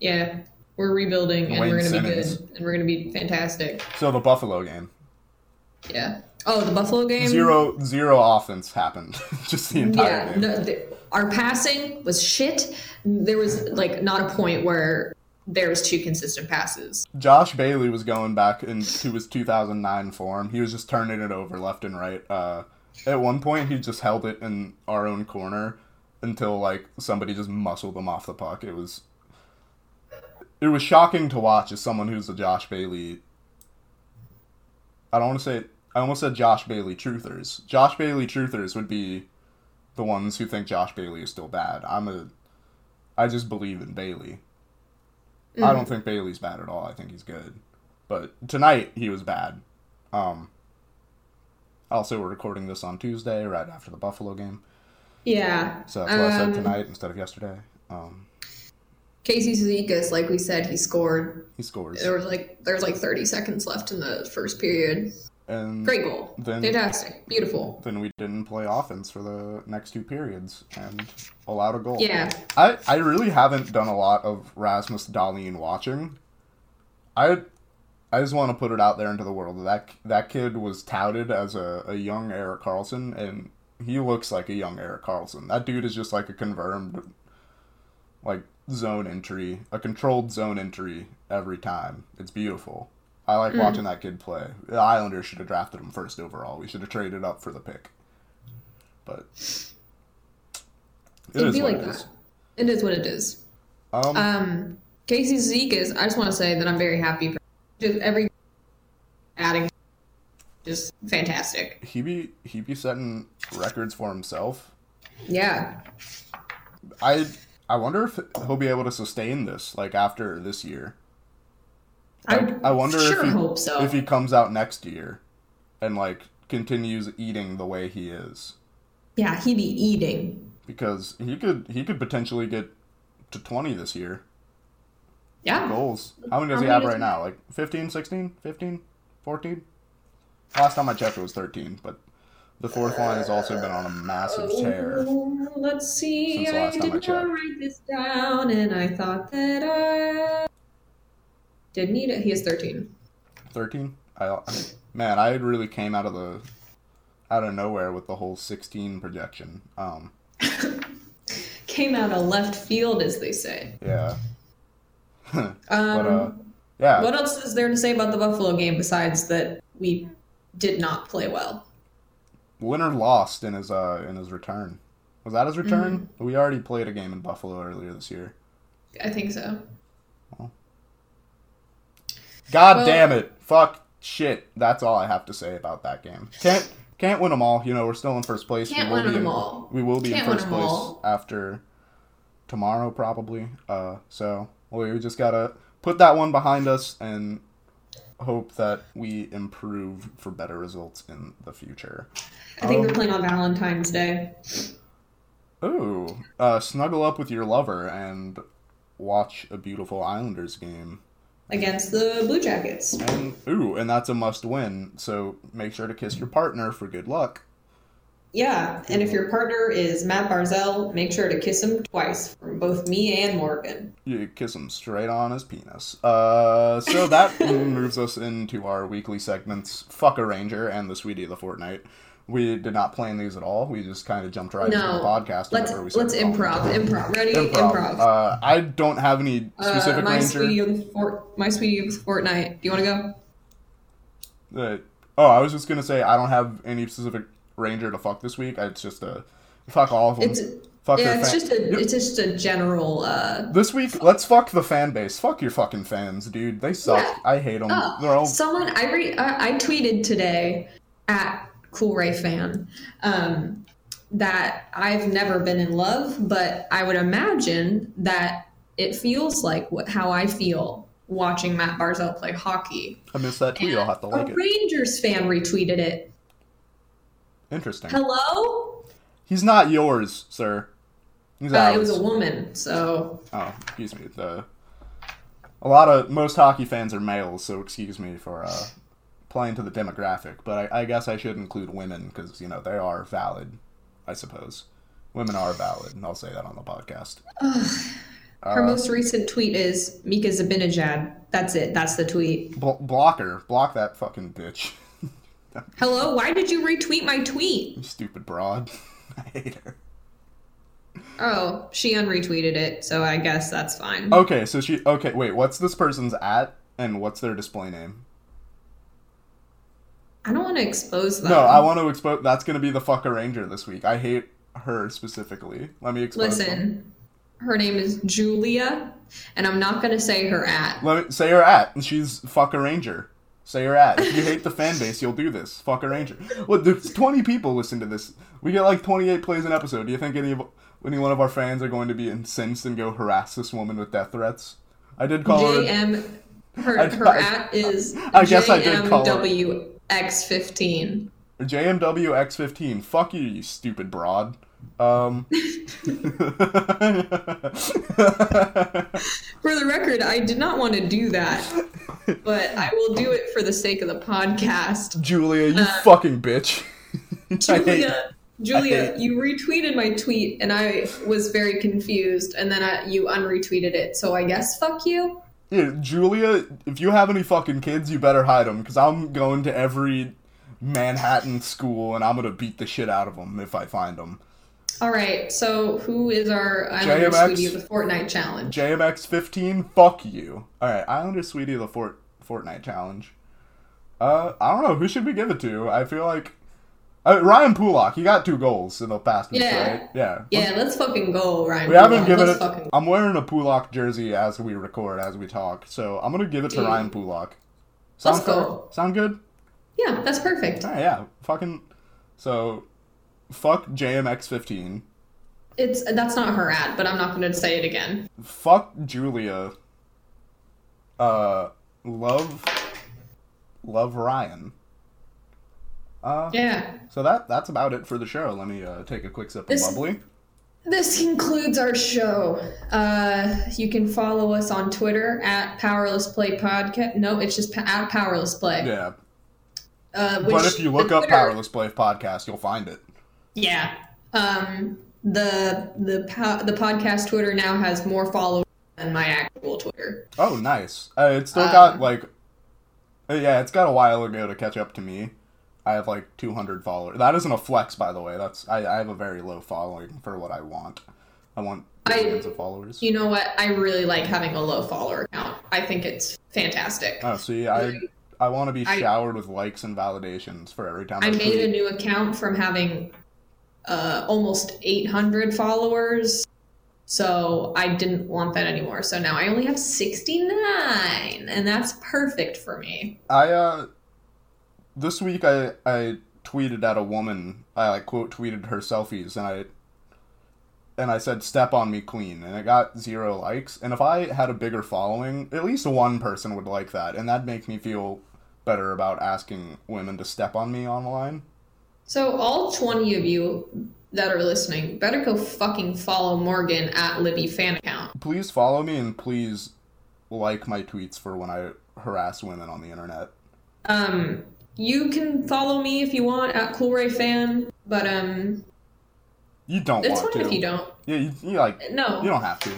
Yeah, we're rebuilding, and Wayne we're going to be good, and we're going to be fantastic. So the Buffalo game. Yeah. Oh, the Buffalo game? Zero, zero offense happened just the entire yeah, game. No, the, our passing was shit. There was, like, not a point where there was two consistent passes. Josh Bailey was going back into his two thousand nine form. He was just turning it over left and right. Uh... At one point, he just held it in our own corner until, like, somebody just muscled him off the puck. It was it was shocking to watch as someone who's a Josh Bailey... I don't want to say... I almost said Josh Bailey truthers. Josh Bailey truthers would be the ones who think Josh Bailey is still bad. I'm a... I just believe in Bailey. Mm. I don't think Bailey's bad at all. I think he's good. But tonight, he was bad. Um... Also, we're recording this on Tuesday, right after the Buffalo game. Yeah. So that's why um, I said tonight instead of yesterday. Um, Casey Cizikas, like we said, he scored. He scores. There was like there was like thirty seconds left in the first period. And great goal. Then, Fantastic. Beautiful. Then we didn't play offense for the next two periods and allowed a goal. Yeah. I, I really haven't done a lot of Rasmus Dahlin watching. I... I just want to put it out there into the world. That that kid was touted as a, a young Erik Karlsson, and he looks like a young Erik Karlsson. That dude is just like a confirmed, like, zone entry, a controlled zone entry every time. It's beautiful. I like mm. watching that kid play. The Islanders should have drafted him first overall. We should have traded up for the pick. But it It'd is be what like it that. Is. It is what it is. Um, um, Casey Cizikas, I just want to say that I'm very happy for Just every adding, just fantastic. He be he be setting records for himself. Yeah. I I wonder if he'll be able to sustain this, like, after this year. I I wonder sure if he, hope so. if he comes out next year and, like, continues eating the way he is. Yeah, he be eating because he could he could potentially get to twenty this year. Yeah. Goals. How many does How he many have does right now? Like fifteen, sixteen, fifteen, fourteen? Last time I checked it was thirteen, but the fourth uh, line has also been on a massive tear. Let's see. I didn't I write this down and I thought that I did need it. He is thirteen. thirteen? I, I mean, man, I really came out of the out of nowhere with the whole sixteen projection. Um, came out of left field, as they say. Yeah. um, but, uh, yeah. What else is there to say about the Buffalo game besides that we did not play well? Leonard lost in his uh, in his return. Was that his return? Mm-hmm. We already played a game in Buffalo earlier this year. I think so. Well. God well, damn it! Fuck shit! That's all I have to say about that game. Can't can't win them all. You know, we're still in first place. Can't we will win be them in, all. We will be can't in first place all. after tomorrow probably. Uh, so. We just gotta put that one behind us and hope that we improve for better results in the future. I think um, we're playing on Valentine's Day. Ooh. Uh, snuggle up with your lover and watch a beautiful Islanders game. Against the Blue Jackets. And, ooh, and that's a must win, so make sure to kiss your partner for good luck. Yeah, and if your partner is Matt Barzal, make sure to kiss him twice from both me and Morgan. You kiss him straight on his penis. Uh, so that moves us into our weekly segments, Fuck a Ranger and the Sweetie of the Fortnight. We did not plan these at all. We just kind of jumped right no. into the podcast. Let's, we let's improv, improv. Ready? Improv. improv. Uh, I don't have any specific uh, my ranger. Sweetie of the fort, my Sweetie of the Fortnight. Do you want to go? Uh, oh, I was just going to say I don't have any specific ranger to fuck this week. It's just a fuck all of them. It's Fuck yeah, it's fan- just a yep. it's just a general. Uh, this week, fuck. let's fuck the fan base. Fuck your fucking fans, dude. They suck. Yeah. I hate them. Oh, They're all... Someone I re- I, I tweeted today at CoolRayFan um, that I've never been in love, but I would imagine that it feels like what, how I feel watching Matt Barzal play hockey. I missed that tweet. And I'll have to like it. A Rangers fan retweeted it. Interesting. Hello? He's not yours, sir. Uh, it was a woman, so... Oh, excuse me. The, a lot of... Most hockey fans are males, so excuse me for uh, playing to the demographic. But I, I guess I should include women, because, you know, they are valid, I suppose. Women are valid, and I'll say that on the podcast. Her uh, most recent tweet is, Mika Zibanejad. That's it. That's the tweet. Bl- block her. Block that fucking bitch. Hello? Why did you retweet my tweet? You stupid broad. I hate her. Oh, she unretweeted it, so I guess that's fine. Okay, so she... Okay, wait, what's this person's at, and what's their display name? I don't want to expose that. No, I want to expose... That's going to be the fucker Ranger this week. I hate her specifically. Let me expose Listen, them. Her name is Julia, and I'm not going to say her at. Let me, say her at, and she's fucker Ranger. Say her at. If you hate the fan base, you'll do this. Fuck a Ranger. Look, there's twenty people listen to this. We get like twenty-eight plays an episode. Do you think any of any one of our fans are going to be incensed and go harass this woman with death threats? I did call J M, her... Her, I, her I, at is I guess I did call her... J M W X fifteen. J M W X fifteen. Fuck you, you stupid broad. Um... For the record, I did not want to do that, but I will do it for the sake of the podcast. Julia, you uh, fucking bitch. Julia, Julia, you retweeted my tweet, and I was very confused, and then I, you unretweeted it, so I guess fuck you? Yeah, Julia, if you have any fucking kids, you better hide them, because I'm going to every Manhattan school, and I'm going to beat the shit out of them if I find them. All right, so who is our Islander J M X, Sweetie of the Fortnite Challenge? J M X fifteen, fuck you. All right, Islander Sweetie of the Fort, Fortnite Challenge. Uh, I don't know. Who should we give it to? I feel like... Uh, Ryan Pulock, he got two goals in the past week, yeah. right? Yeah, yeah. Let's, let's fucking go, Ryan We Pulock. haven't given let's it... Fucking... I'm wearing a Pulock jersey as we record, as we talk, so I'm going to give it to Dude. Ryan Pulock. Sound let's fair? go. Sound good? Yeah, that's perfect. All right, yeah. Fucking... So... Fuck J M X fifteen. It's that's not her ad, but I'm not going to say it again. Fuck Julia. Uh, love, love Ryan. Uh, yeah. So that that's about it for the show. Let me uh, take a quick sip this, of bubbly. This concludes our show. Uh, you can follow us on Twitter at Powerless Play Podcast. No, it's just at Powerless Play. Yeah. Uh, which but if you look up Twitter... Powerless Play Podcast, you'll find it. Yeah, um, the the po- the podcast Twitter now has more followers than my actual Twitter. Oh, nice! Uh, it's still um, got like, uh, yeah, it's got a while ago to catch up to me. I have like two hundred followers. That isn't a flex, by the way. That's I, I have a very low following for what I want. I want millions I, of followers. You know what? I really like having a low follower count. I think it's fantastic. Oh, see, like, I. I want to be showered I, with likes and validations for every time I, I made a new account from having. Uh, almost eight hundred followers, so I didn't want that anymore. So now I only have sixty-nine, and that's perfect for me. I uh, this week I I tweeted at a woman. I like quote tweeted her selfies, and I and I said "Step on me, queen," and it got zero likes. And if I had a bigger following, at least one person would like that, and that'd make me feel better about asking women to step on me online. So all twenty of you that are listening, better go fucking follow Morgan at LibbyFanAccount. Please follow me and please like my tweets for when I harass women on the internet. Um, you can follow me if you want at CoolRayFan, but um, you don't it's want to. It's fine if you don't. Yeah, you, you like no, you don't have to.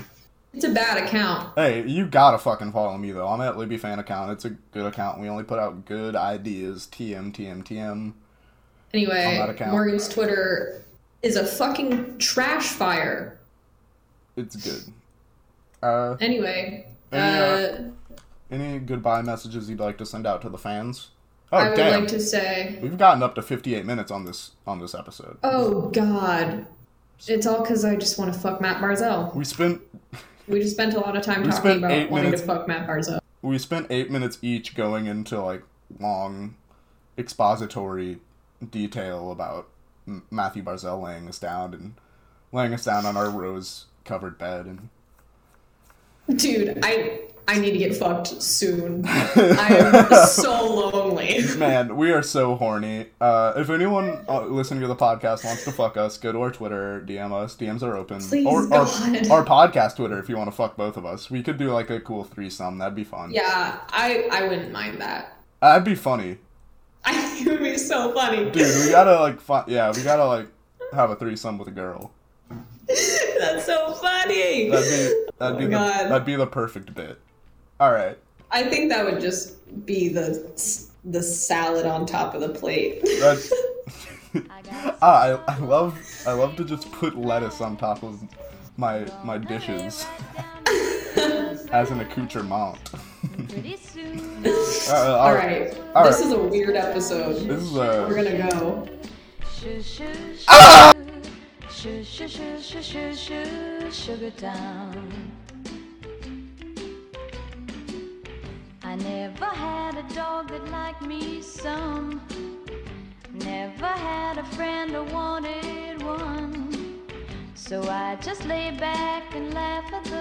It's a bad account. Hey, you gotta fucking follow me though. I'm at LibbyFanAccount. It's a good account. We only put out good ideas. T M T M T M. Anyway, Morgan's Twitter is a fucking trash fire. It's good. Uh, anyway. Any, uh, any goodbye messages you'd like to send out to the fans? Oh, I would damn. like to say... We've gotten up to fifty-eight minutes on this on this episode. Oh, God. It's all because I just want to fuck Matt Barzal. We spent... We just spent a lot of time talking about wanting minutes, to fuck Matt Barzal. We spent eight minutes each going into, like, long expository detail about Matthew Barzal laying us down and laying us down on our rose-covered bed. And Dude, I... I need to get fucked soon. I am so lonely. Man, we are so horny. Uh, if anyone listening to the podcast wants to fuck us, go to our Twitter, D M us. D Ms are open. Please, or God. Our, our podcast Twitter if you want to fuck both of us. We could do like a cool threesome. That'd be fun. Yeah, I, I wouldn't mind that. That'd be funny. I think it would be so funny. Dude, we gotta like, fu- yeah, we gotta like have a threesome with a girl. That's so funny. That'd be, that'd, oh be the, that'd be the perfect bit. All right. I think that would just be the the salad on top of the plate. That's, ah, I I love I love to just put lettuce on top of my my dishes as an accoutrement. uh, all, all right. right. All this right. is a weird episode. This is a... We're gonna go. Ah! Sugar down. I never had a dog that liked me some. Never had a friend that wanted one. So I just lay back and laugh at the